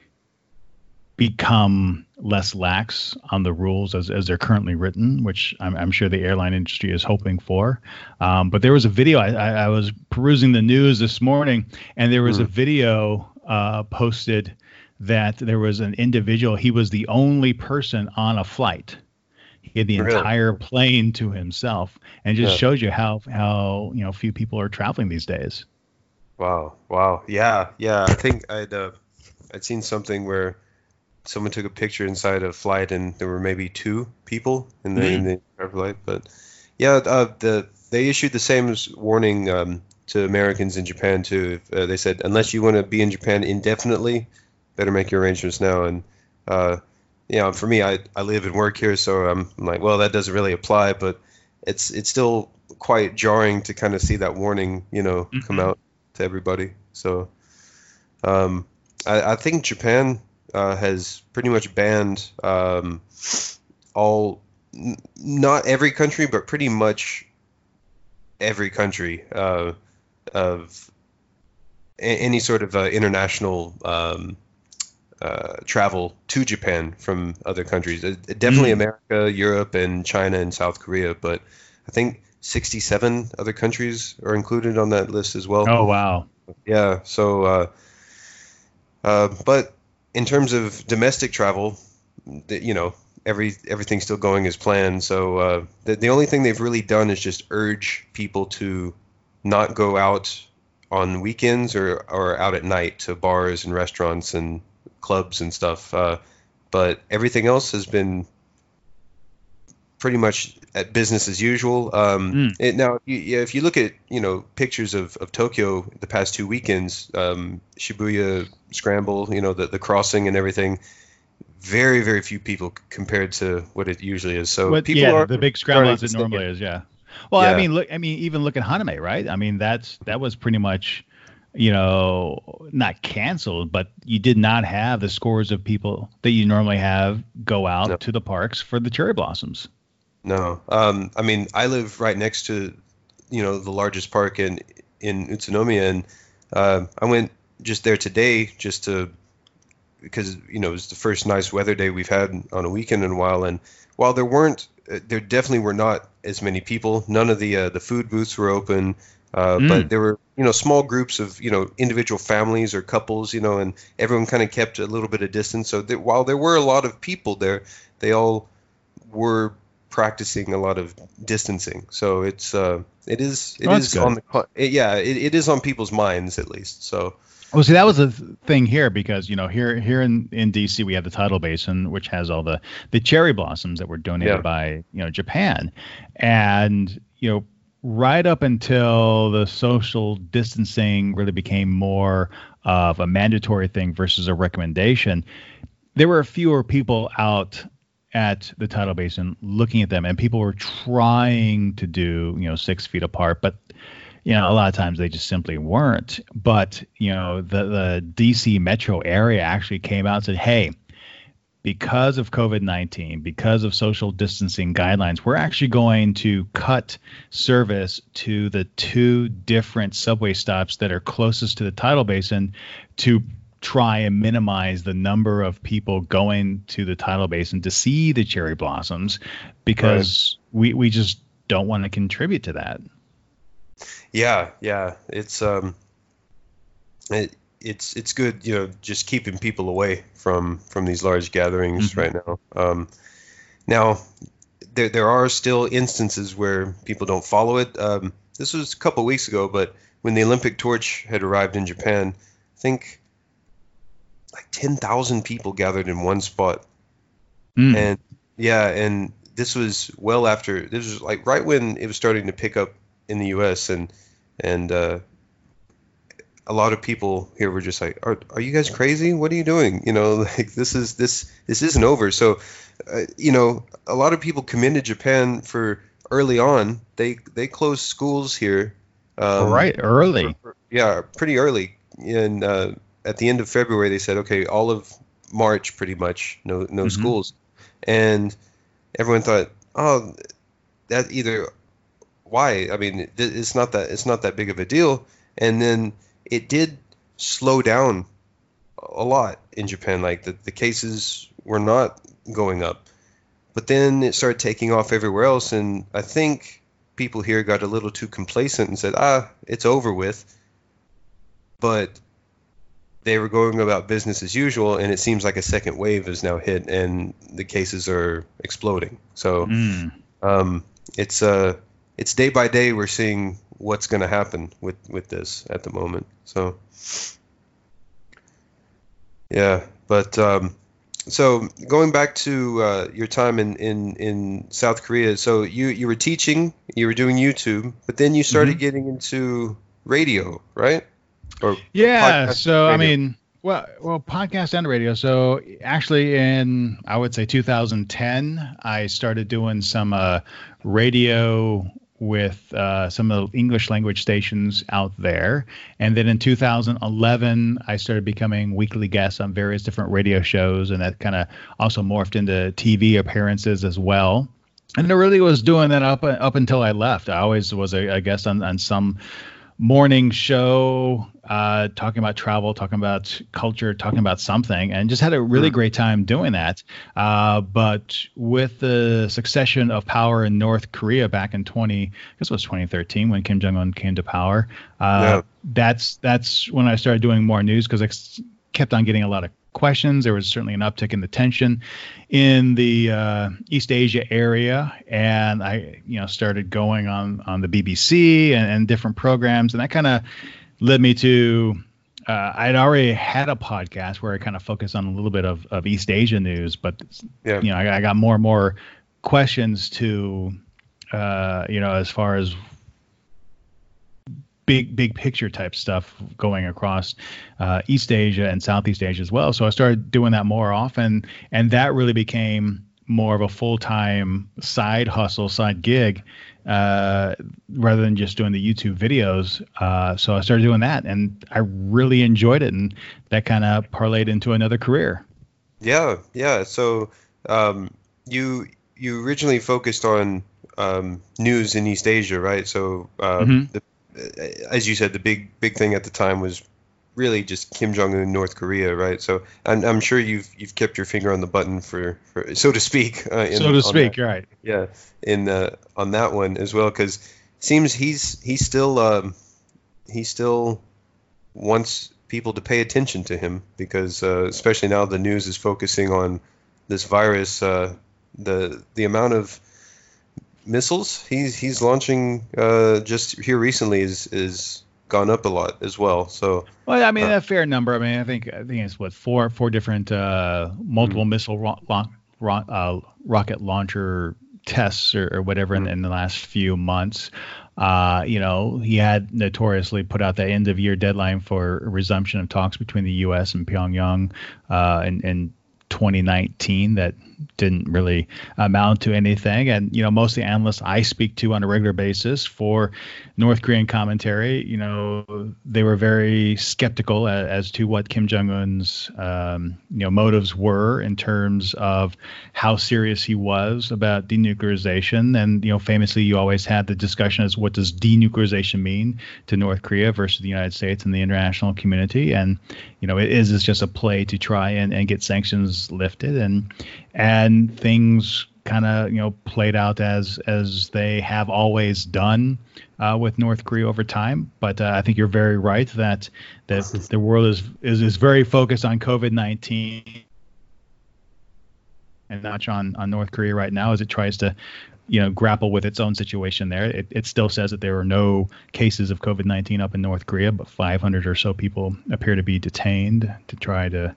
become less lax on the rules as they're currently written, which I'm sure the airline industry is hoping for. But there was a video, I was perusing the news this morning, and there was a video posted that there was an individual, he was the only person on a flight. He had the entire plane to himself, and just shows you how few people are traveling these days. Wow. Yeah. I think I'd seen something where someone took a picture inside a flight, and there were maybe two people in the entire flight. But yeah, they issued the same warning to Americans in Japan too. They said, unless you want to be in Japan indefinitely, better make your arrangements now. And for me, I live and work here, so I'm like, well, that doesn't really apply, but it's still quite jarring to kind of see that warning, come out to everybody. So I think Japan has pretty much banned not every country, but pretty much every country of any sort of international travel to Japan from other countries. Definitely America, Europe, and China and South Korea, but I think 67 other countries are included on that list as well. Oh, wow. Yeah, so but in terms of domestic travel, everything's still going as planned, so the only thing they've really done is just urge people to not go out on weekends or out at night to bars and restaurants and clubs and stuff, but everything else has been pretty much at business as usual. Now, if you look at pictures of Tokyo the past two weekends, Shibuya Scramble, the crossing and everything, very very few people compared to what it usually is. So are the big scramble as it normally is. Yeah. Well, yeah. Even look at Hanoi, right? That was pretty much, not canceled, but you did not have the scores of people that you normally have go out to the parks for the cherry blossoms. No. I live right next to, the largest park in Utsunomiya, and I went just there today because, it was the first nice weather day we've had on a weekend in a while, and while there definitely were not as many people, none of the food booths were open. But there were, small groups of, individual families or couples, and everyone kind of kept a little bit of distance. So while there were a lot of people there, they all were practicing a lot of distancing. So it is on people's minds at least. So. Well, see, that was the thing here because, here in D.C. we have the Tidal Basin, which has all the cherry blossoms that were donated by, Japan. And, right up until the social distancing really became more of a mandatory thing versus a recommendation, there were fewer people out at the Tidal Basin looking at them, and people were trying to do, 6 feet apart, but a lot of times they just simply weren't. But, the DC metro area actually came out and said, hey, because of COVID-19, because of social distancing guidelines, we're actually going to cut service to the two different subway stops that are closest to the Tidal Basin to try and minimize the number of people going to the Tidal Basin to see the cherry blossoms, because we just don't want to contribute to that. Yeah. It's good, just keeping people away from these large gatherings right now. Now, there are still instances where people don't follow it. This was a couple of weeks ago, but when the Olympic torch had arrived in Japan, I think like 10,000 people gathered in one spot. And and this was like right when it was starting to pick up in the U.S. and a lot of people here were just like, are you guys crazy? What are you doing? You know, like this isn't over. So, you know, a lot of people commended Japan for early on. They closed schools here. Early. Yeah, pretty early. And at the end of February, they said, okay, all of March, pretty much, no mm-hmm. schools. And everyone thought, oh, that either why? I mean, it's not that big of a deal. And then it did slow down a lot in Japan. Like the cases were not going up, but then it started taking off everywhere else. And I think people here got a little too complacent and said, it's over with. But they were going about business as usual, and it seems like a second wave has now hit, and the cases are exploding. So it's day by day we're seeing what's going to happen with this at the moment. So, yeah. But so going back to your time in South Korea, so you were teaching, you were doing YouTube, but then you started mm-hmm. getting into radio, right? Yeah, so I mean, well, podcast and radio. So actually, in I would say 2010, I started doing some radio with some of the English language stations out there, and then in 2011, I started becoming weekly guest on various different radio shows, and that kind of also morphed into TV appearances as well. And I really was doing that up until I left. I always was a guest on some morning show, talking about travel, talking about culture, talking about something, and just had a really great time doing that. But with the succession of power in North Korea back in 2013 when Kim Jong-un came to power, that's when I started doing more news, because I kept on getting a lot of questions. There was certainly an uptick in the tension in the East Asia area, and I started going on the BBC and different programs, and that kind of led me to I'd already had a podcast where I kind of focused on a little bit of East Asia news, but I got more and more questions to as far as big picture type stuff going across East Asia and Southeast Asia as well. So I started doing that more often, and that really became more of a full-time side hustle, side gig, rather than just doing the YouTube videos. So I started doing that, and I really enjoyed it, and that kind of parlayed into another career. Yeah. So you originally focused on news in East Asia, right? So mm-hmm. As you said, the big thing at the time was really just Kim Jong-un, North Korea, right? So I'm sure you've kept your finger on the button for so to speak. Right? Yeah, on that one as well, because it seems he still wants people to pay attention to him, because especially now the news is focusing on this virus. The amount of missiles he's launching just here recently is gone up a lot as well. So a fair number. I mean, I think it's what four different multiple missile rocket launcher tests or whatever in the last few months. He had notoriously put out that end of year deadline for resumption of talks between the U.S. and Pyongyang and 2019 that didn't really amount to anything. And, most of the analysts I speak to on a regular basis for North Korean commentary, they were very skeptical as to what Kim Jong-un's, motives were in terms of how serious he was about denuclearization. And, famously, you always had the discussion as what does denuclearization mean to North Korea versus the United States and the international community. And, is this just a play to try and get sanctions lifted? And things kind of played out as they have always done with North Korea over time. But I think you're very right that the world is very focused on COVID-19 and not on North Korea right now as it tries to grapple with its own situation there. It still says that there are no cases of COVID-19 up in North Korea, but 500 or so people appear to be detained to try to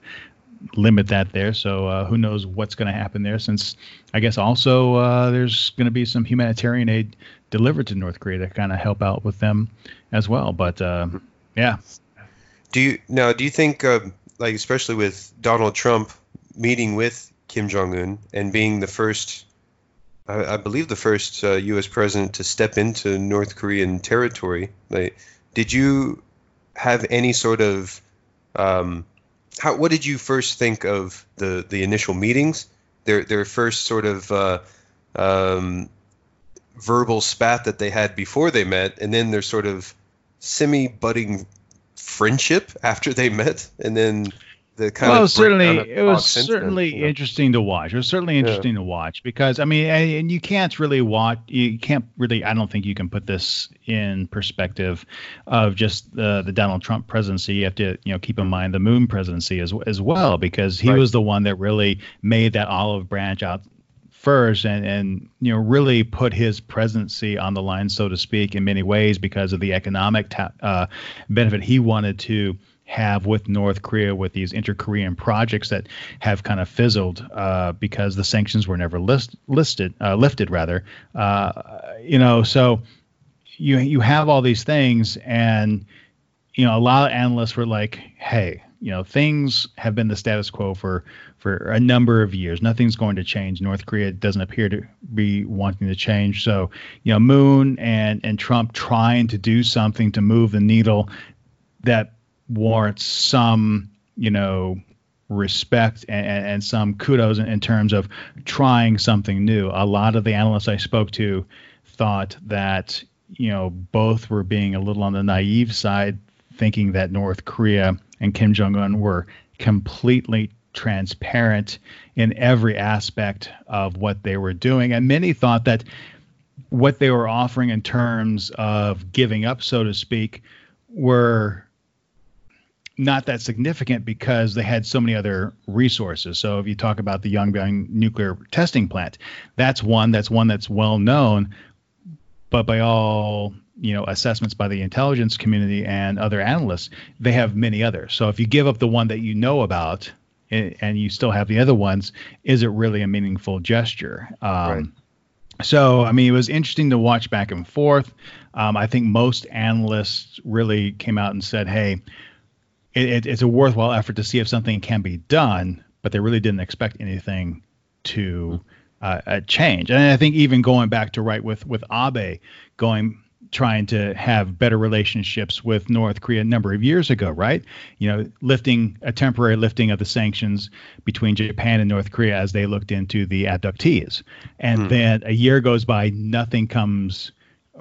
limit that there. So who knows what's going to happen there, since I guess also there's going to be some humanitarian aid delivered to North Korea to kind of help out with them as well. But yeah. Do you think, like especially with Donald Trump meeting with Kim Jong-un and being the first, I believe the first U.S. president to step into North Korean territory, like, did you have any sort of, what did you first think of the initial meetings, their first sort of verbal spat that they had before they met, and then their sort of semi-budding friendship after they met, and then the kind of it was certainly interesting to watch. It was certainly interesting to watch because I mean, and you can't really watch. You can't really. I don't think you can put this in perspective of just the Donald Trump presidency. You have to keep in mind the Moon presidency as well, because he was the one that really made that olive branch out first and really put his presidency on the line, so to speak, in many ways because of the economic benefit he wanted to have with North Korea, with these inter-Korean projects that have kind of fizzled because the sanctions were never lifted. So you have all these things, and a lot of analysts were like, hey, things have been the status quo for a number of years. Nothing's going to change. North Korea doesn't appear to be wanting to change. So, Moon and Trump trying to do something to move the needle that warrants some, respect and some kudos in terms of trying something new. A lot of the analysts I spoke to thought that, both were being a little on the naive side, thinking that North Korea and Kim Jong-un were completely transparent in every aspect of what they were doing. And many thought that what they were offering in terms of giving up, so to speak, were not that significant because they had so many other resources. So if you talk about the Yongbyon nuclear testing plant, that's one that's well known, but by all assessments by the intelligence community and other analysts, they have many others. So if you give up the one that you know about and you still have the other ones, is it really a meaningful gesture? So, I mean, it was interesting to watch back and forth. I think most analysts really came out and said, hey, it's a worthwhile effort to see if something can be done, but they really didn't expect anything to change. And I think even going back to with Abe trying to have better relationships with North Korea a number of years ago, right? A temporary lifting of the sanctions between Japan and North Korea as they looked into the abductees. And then a year goes by, nothing comes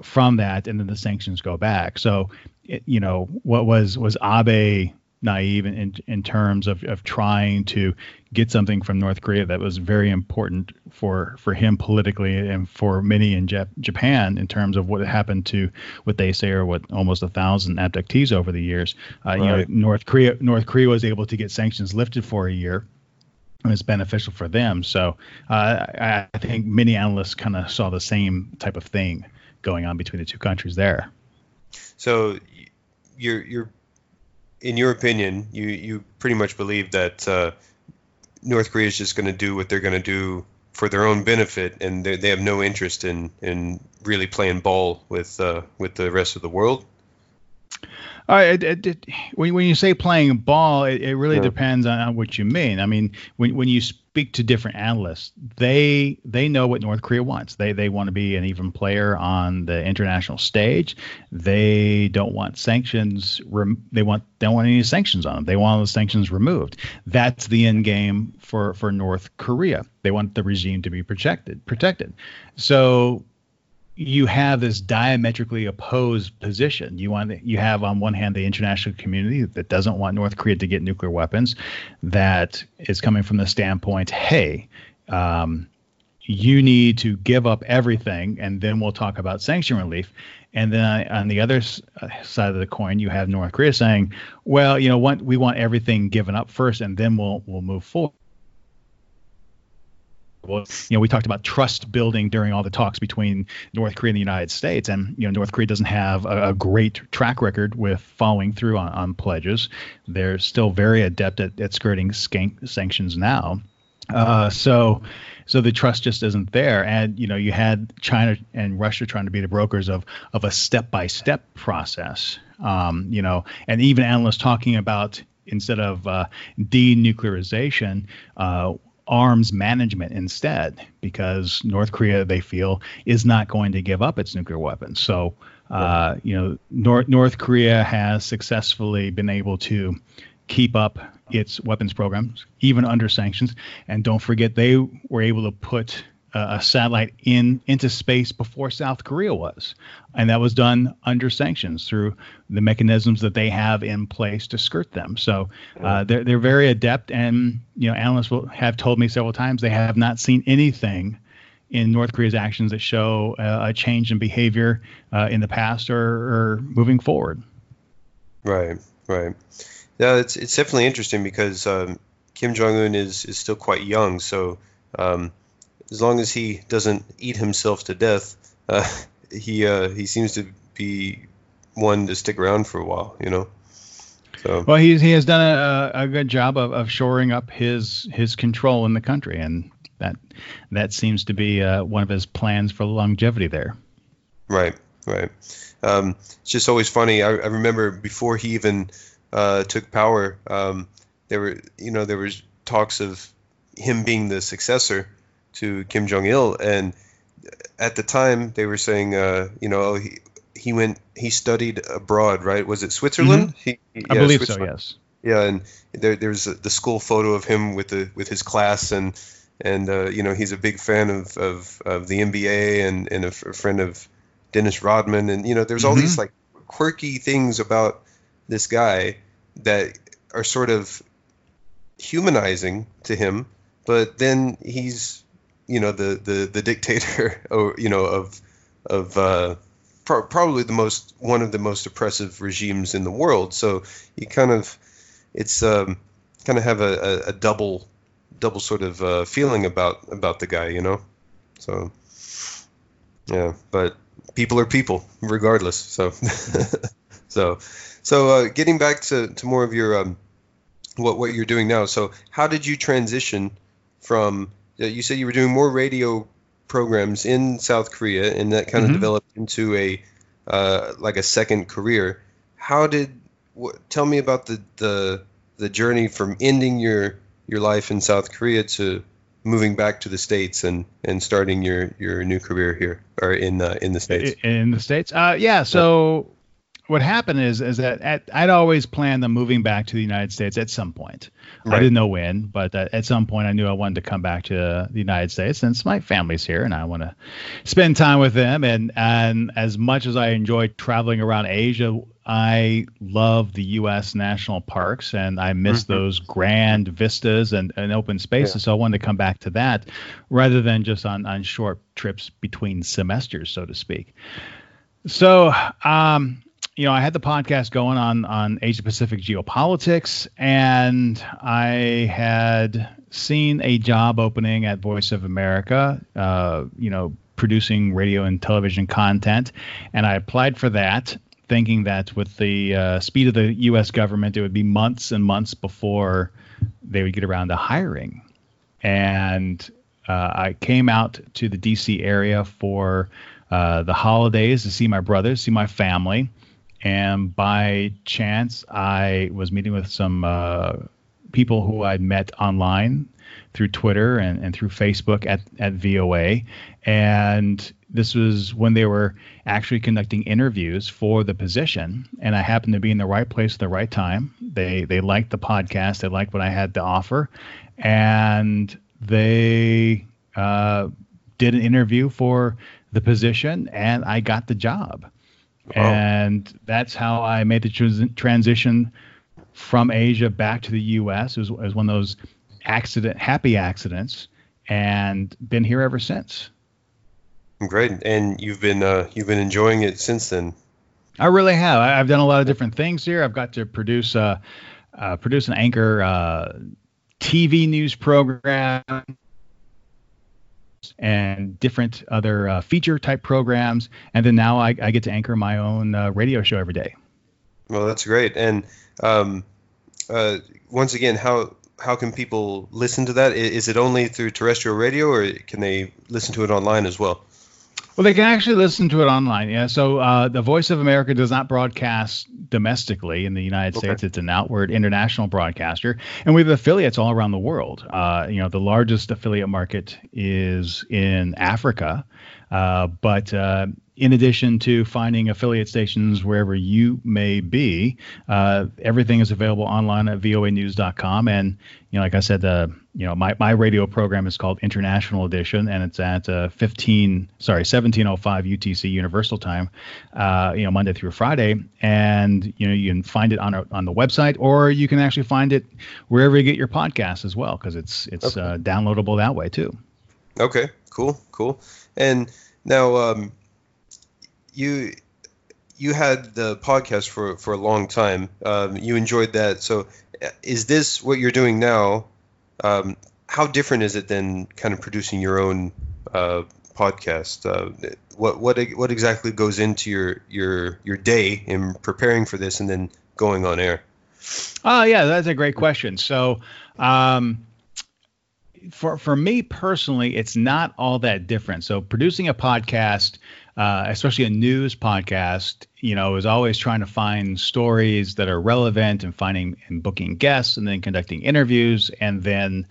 from that, and then the sanctions go back. So, what was Abe naive in terms of trying to get something from North Korea that was very important for him politically and for many in Japan in terms of what happened to what they say are almost 1,000 abductees over the years. North Korea was able to get sanctions lifted for a year. It was beneficial for them. So I think many analysts kind of saw the same type of thing going on between the two countries there. So you're in your opinion, you pretty much believe that North Korea is just going to do what they're going to do for their own benefit, and they have no interest in really playing ball with the rest of the world. When you say playing ball, it really depends on what you mean. I mean, when you speak to different analysts, they know what North Korea wants. They want to be an even player on the international stage. They don't want sanctions. They don't want any sanctions on them. They want the sanctions removed. That's the end game for North Korea. They want the regime to be protected. So you have this diametrically opposed position. You have on one hand the international community that doesn't want North Korea to get nuclear weapons, that is coming from the standpoint, hey, you need to give up everything, and then we'll talk about sanction relief. And then on the other side of the coin, you have North Korea saying, well, we want everything given up first, and then we'll move forward. Well, we talked about trust building during all the talks between North Korea and the United States, and North Korea doesn't have a great track record with following through on pledges. They're still very adept at skirting sanctions now. So the trust just isn't there. And, you know, you had China and Russia trying to be the brokers of a step-by-step process, you know, and even analysts talking about instead of denuclearization, arms management instead, because North Korea, they feel, is not going to give up its nuclear weapons. So, you know, North Korea has successfully been able to keep up its weapons programs, even under sanctions. And don't forget, they were able to put a satellite into space before South Korea was. And that was done under sanctions through the mechanisms that they have in place to skirt them. So they're very adept. And, you know, analysts have told me several times they have not seen anything in North Korea's actions that show a change in behavior in the past or moving forward. Right, right. Yeah, it's definitely interesting because Kim Jong-un is still quite young, so as long as he doesn't eat himself to death, he seems to be one to stick around for a while, you know. So. Well, he has done a good job of shoring up his control in the country, and that seems to be one of his plans for longevity there. Right, right. It's just always funny. I remember before he even took power, there was talks of him being the successor to Kim Jong-il, and at the time they were saying, he studied abroad, right? Was it Switzerland? Mm-hmm. I believe so. Yes. Yeah, and there's the school photo of him with his class, and he's a big fan of the NBA and a friend of Dennis Rodman, and you know there's all these like quirky things about this guy that are sort of humanizing to him, but then he's, you know, the dictator, or, you know, probably one of the most oppressive regimes in the world. So you kind of have a double sort of feeling about the guy, you know. So yeah, but people are people regardless. So. So getting back to more of your what you're doing now. So how did you transition from you said you were doing more radio programs in South Korea, and that kind of developed into a second career. How did tell me about the journey from ending your life in South Korea to moving back to the States and starting your new career here or in the States? In the States, yeah. So. Yeah. What happened is that I'd always planned on moving back to the United States at some point. Right. I didn't know when, but at some point I knew I wanted to come back to the United States since my family's here and I want to spend time with them. And as much as I enjoy traveling around Asia, I love the U.S. national parks and I miss those grand vistas and open spaces. Yeah. So I wanted to come back to that rather than just on short trips between semesters, so to speak. So, you know, I had the podcast going on Asia Pacific geopolitics, and I had seen a job opening at Voice of America, you know, producing radio and television content. And I applied for that, thinking that with the speed of the U.S. government, it would be months and months before they would get around to hiring. And I came out to the D.C. area for the holidays to see my brothers, see my family. And by chance, I was meeting with some people who I'd met online through Twitter and through Facebook at VOA. And this was when they were actually conducting interviews for the position. And I happened to be in the right place at the right time. They liked the podcast. They liked what I had to offer. And they did an interview for the position, and I got the job. Oh. And that's how I made the transition from Asia back to the U.S. It was one of those happy accidents, and been here ever since. Great, and you've been enjoying it since then. I really have. I've done a lot of different things here. I've got to produce and anchor TV news program. And different other feature type programs, and then now I get to anchor my own radio show every day. Well, that's great. And once again, how how can people listen to that? Is it only through terrestrial radio, or can they listen to it online as well? Well, they can actually listen to it online, yeah. So the Voice of America does not broadcast domestically in the United States. It's an outward international broadcaster, and we have affiliates all around the world. The largest affiliate market is in Africa, but in addition to finding affiliate stations wherever you may be, everything is available online at voanews.com. And, like I said, my radio program is called International Edition, and it's at 1705 UTC Universal Time, Monday through Friday. And, you can find it on the website, or you can actually find it wherever you get your podcasts as well, because it's downloadable that way too. Okay, cool. And now, You had the podcast for a long time. You enjoyed that. So is this what you're doing now? How different is it than kind of producing your own podcast? What exactly goes into your day in preparing for this and then going on air? Oh, yeah, that's a great question. So for me personally, it's not all that different. So producing a podcast, especially a news podcast, is always trying to find stories that are relevant and finding and booking guests and then conducting interviews and then,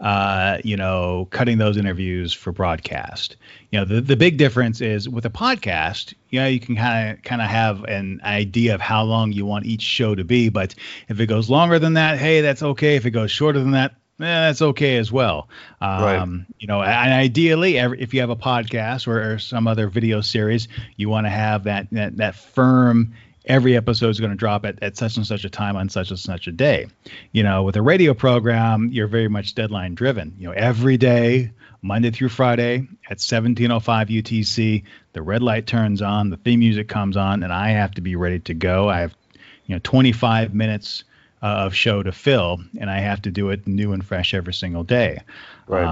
cutting those interviews for broadcast. The big difference is with a podcast, you can kind of have an idea of how long you want each show to be. But if it goes longer than that, hey, that's okay. If it goes shorter than that, that's okay as well. Right. And ideally, if you have a podcast or some other video series, you want to have that firm, every episode is going to drop at such and such a time on such and such a day. With a radio program, you're very much deadline driven. Every day, Monday through Friday at 17:05 UTC, the red light turns on, the theme music comes on, and I have to be ready to go. I have, 25 minutes of show to fill, and I have to do it new and fresh every single day. Right.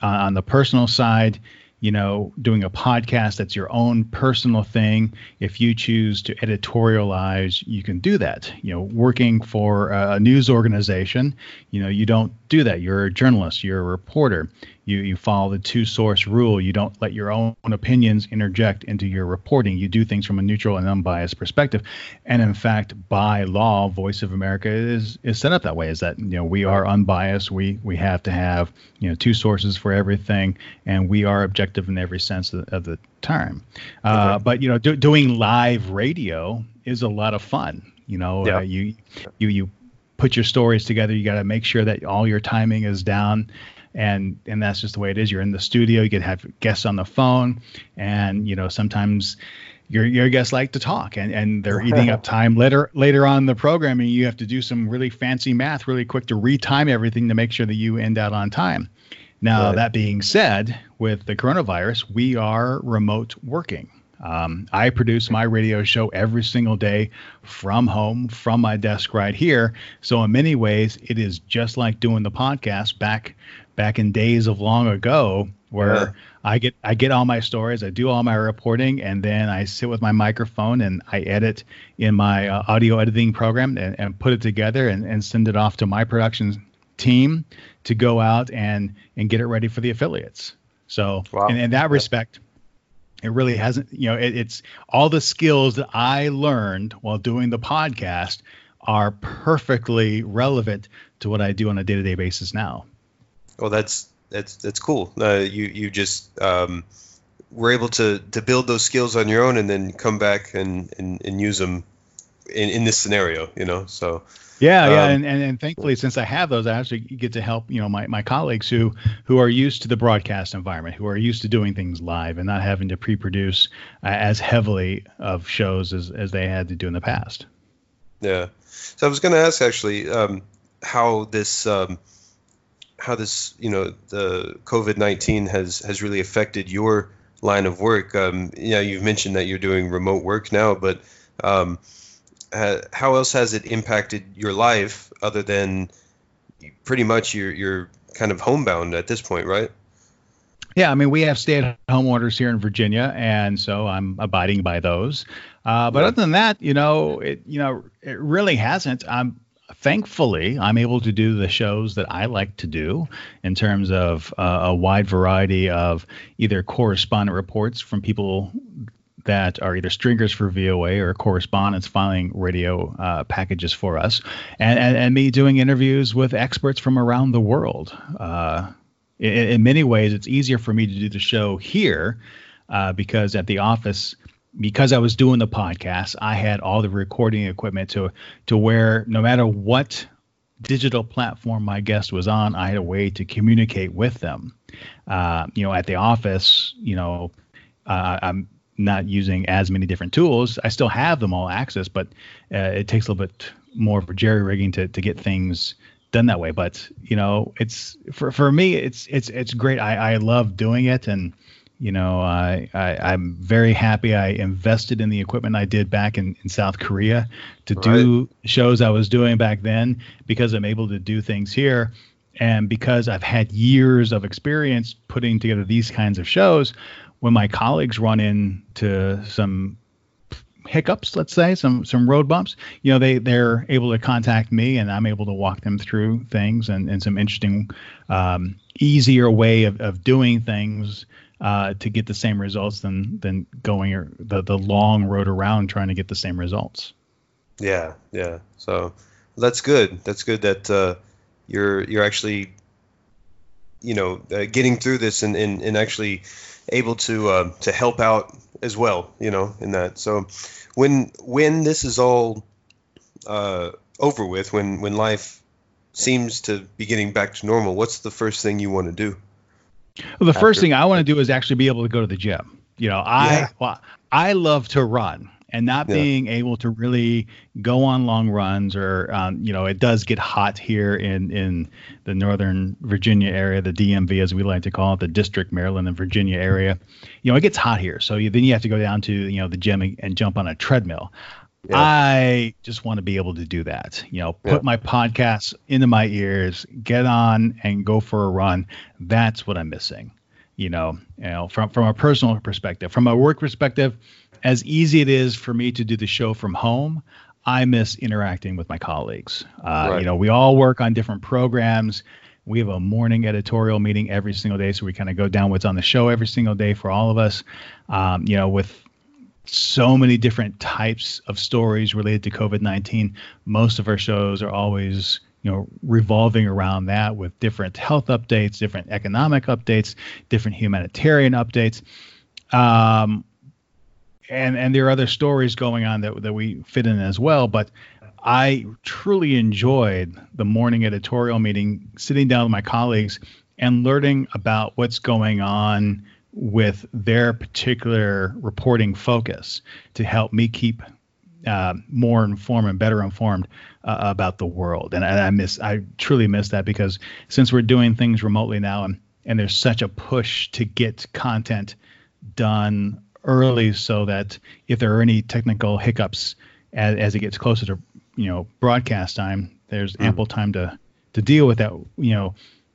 On the personal side, doing a podcast that's your own personal thing. If you choose to editorialize, you can do that. Working for a news organization, you don't do that. You're a journalist. You're a reporter. You follow the two-source rule. You don't let your own opinions interject into your reporting. You do things from a neutral and unbiased perspective. And in fact, by law, Voice of America is set up that way, is that, we are unbiased. We have to have, two sources for everything, and we are objective in every sense of the term. Okay. But, doing live radio is a lot of fun. Yeah. You put your stories together. You got to make sure that all your timing is down. And that's just the way it is. You're in the studio. You could have guests on the phone, and sometimes your guests like to talk, and they're eating up time later on in the program, and you have to do some really fancy math really quick to retime everything to make sure that you end out on time. Now, that being said, with the coronavirus, we are remote working. I produce my radio show every single day from home, from my desk right here. So in many ways, it is just like doing the podcast back in days of long ago, where I get all my stories, I do all my reporting, and then I sit with my microphone and I edit in my audio editing program and put it together and send it off to my production team to go out and get it ready for the affiliates. So in that respect, it really hasn't, it's all the skills that I learned while doing the podcast are perfectly relevant to what I do on a day-to-day basis now. Well, that's cool. You just were able to build those skills on your own and then come back and use them in this scenario, so. Yeah. And thankfully, since I have those, I actually get to help, my colleagues who are used to the broadcast environment, who are used to doing things live and not having to pre-produce as heavily of shows as they had to do in the past. Yeah. So I was going to ask actually, how this, the COVID-19 has really affected your line of work. You've mentioned that you're doing remote work now, but, how else has it impacted your life other than pretty much you're kind of homebound at this point, right? Yeah, I mean, we have stay-at-home orders here in Virginia, and so I'm abiding by those. But other than that, it really hasn't. thankfully, I'm able to do the shows that I like to do in terms of a wide variety of either correspondent reports from people that are either stringers for VOA or correspondents filing radio packages for us, and me doing interviews with experts from around the world. In many ways, it's easier for me to do the show here because at the office – because I was doing the podcast, I had all the recording equipment to where no matter what digital platform my guest was on, I had a way to communicate with them. At the office, I'm not using as many different tools. I still have them all access, but it takes a little bit more of a jerry-rigging to get things done that way. But, it's for me, it's great. I love doing it. And I'm very happy I invested in the equipment I did back in South Korea to do shows I was doing back then, because I'm able to do things here. And because I've had years of experience putting together these kinds of shows, when my colleagues run into some hiccups, let's say some road bumps, they're able to contact me and I'm able to walk them through things and some interesting, easier way of doing things to get the same results than going the long road around trying to get the same results. Yeah. So that's good. That's good that you're actually, getting through this and actually able to help out as well. In that. So when this is all over with, when life seems to be getting back to normal, what's the first thing you want to do? Well, the first thing I want to do is actually be able to go to the gym. I love to run, and not being able to really go on long runs or, it does get hot here in the Northern Virginia area, the DMV, as we like to call it, the District, Maryland and Virginia area. It gets hot here. So then you have to go down to, the gym and jump on a treadmill. Yeah. I just want to be able to do that, put my podcasts into my ears, get on and go for a run. That's what I'm missing, from a personal perspective. From a work perspective, as easy it is for me to do the show from home, I miss interacting with my colleagues. We all work on different programs. We have a morning editorial meeting every single day. So we kind of go down what's on the show every single day for all of us, with so many different types of stories related to COVID-19. Most of our shows are always, revolving around that, with different health updates, different economic updates, different humanitarian updates. And there are other stories going on that we fit in as well. But I truly enjoyed the morning editorial meeting, sitting down with my colleagues and learning about what's going on with their particular reporting focus to help me keep more informed and better informed about the world. And I truly miss that, because since we're doing things remotely now and there's such a push to get content done early so that if there are any technical hiccups as it gets closer to, broadcast time, there's ample time to deal with that.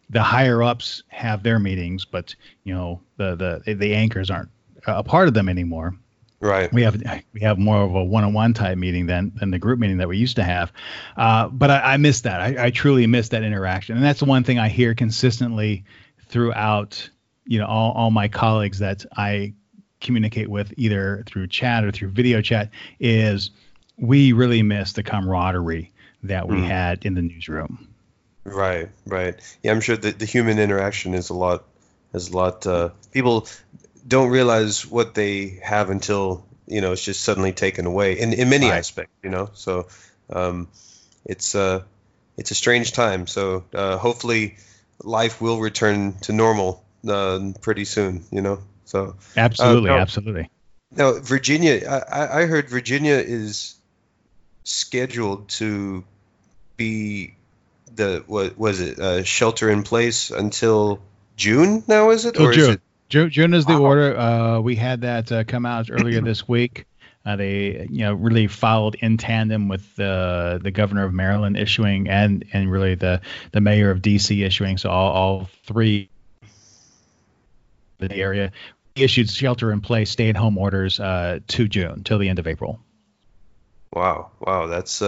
The higher ups have their meetings, but the anchors aren't a part of them anymore. Right. We have more of a one-on-one type meeting than the group meeting that we used to have. But I miss that. I truly miss that interaction. And that's the one thing I hear consistently throughout, all my colleagues that I communicate with, either through chat or through video chat, is we really miss the camaraderie that we had in the newsroom. Right. Yeah, I'm sure that the human interaction is a lot. People don't realize what they have until, it's just suddenly taken away in many aspects, So it's a strange time. So hopefully life will return to normal pretty soon, So absolutely. Now, Virginia, I heard Virginia is scheduled to be shelter in place until June now, is it? June is the order. We had that come out earlier this week. They, really followed in tandem with the governor of Maryland issuing and really the mayor of D.C. issuing. So all three in the area issued shelter in place, stay at home orders to June, till the end of April. Wow. That's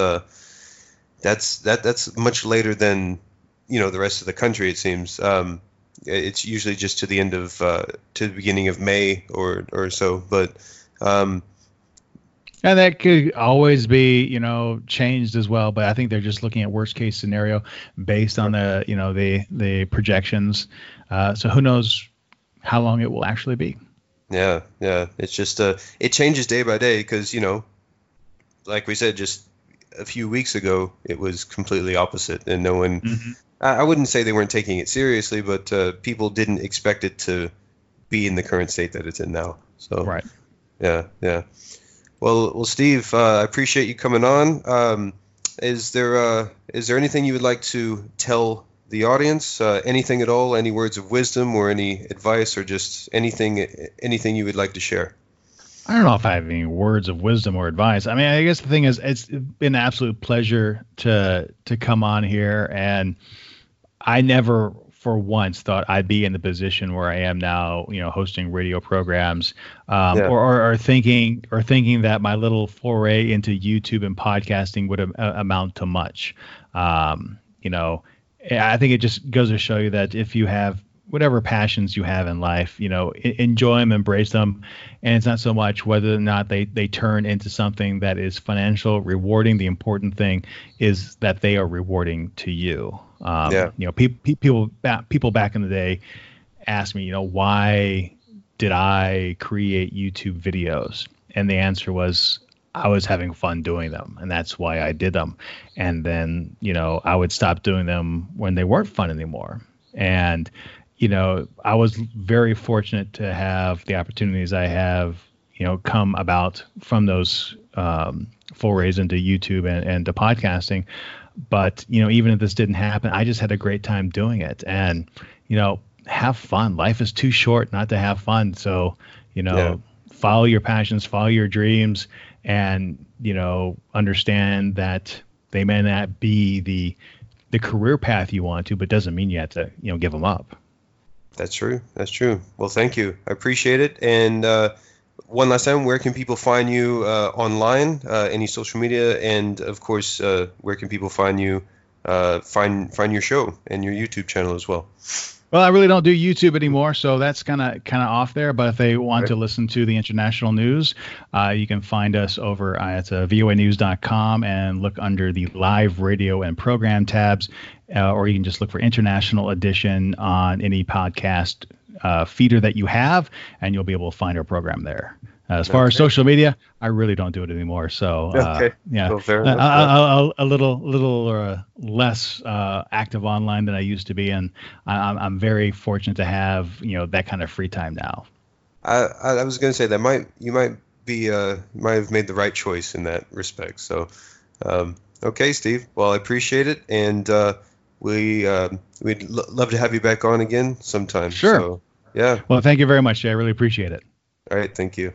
that's much later than, you know, the rest of the country, it seems. It's usually just to the end of to the beginning of May or so, but and that could always be, you know, changed as well. But I think they're just looking at worst case scenario based on the, you know, the projections. So who knows how long it will actually be? Yeah, yeah. It's just it changes day by day because, you know, like we said just a few weeks ago, it was completely opposite, and no one. Mm-hmm. I wouldn't say they weren't taking it seriously, but people didn't expect it to be in the current state that it's in now. So right. Yeah, yeah. Well, Steve, I appreciate you coming on. Is there anything you would like to tell the audience? Anything at all? Any words of wisdom or any advice or just anything you would like to share? I don't know if I have any words of wisdom or advice. I mean, I guess the thing is, it's been an absolute pleasure to come on here, and I never for once thought I'd be in the position where I am now, you know, hosting radio programs, or thinking that my little foray into YouTube and podcasting would amount to much. You know, I think it just goes to show you that if you have whatever passions you have in life, you know, enjoy them, embrace them. And it's not so much whether or not they turn into something that is financial rewarding. The important thing is that they are rewarding to you. You know, people back in the day asked me, you know, why did I create YouTube videos? And the answer was I was having fun doing them, and that's why I did them. And then, you know, I would stop doing them when they weren't fun anymore. And, you know, I was very fortunate to have the opportunities I have, you know, come about from those forays into YouTube and to podcasting. But, you know, even if this didn't happen, I just had a great time doing it. And, you know, have fun. Life is too short not to have fun. So, you know, follow your passions, follow your dreams, and, you know, understand that they may not be the career path you want to, but doesn't mean you have to, you know, give them up. That's true. That's true. Well, thank you. I appreciate it. And one last time, where can people find you online, any social media, and of course, where can people find you, find your show and your YouTube channel as well? Well, I really don't do YouTube anymore, so that's kind of off there. But if they want to listen to the international news, you can find us over at voanews.com and look under the live radio and program tabs, or you can just look for International Edition on any podcast feeder that you have, and you'll be able to find our program there. As far as social media, I really don't do it anymore. So a little less active online than I used to be, and I'm very fortunate to have, you know, that kind of free time now. I was going to say that you might have made the right choice in that respect. So okay, Steve. Well, I appreciate it, and we'd love to have you back on again sometime. Sure. So, yeah. Well, thank you very much, Jay. I really appreciate it. All right. Thank you.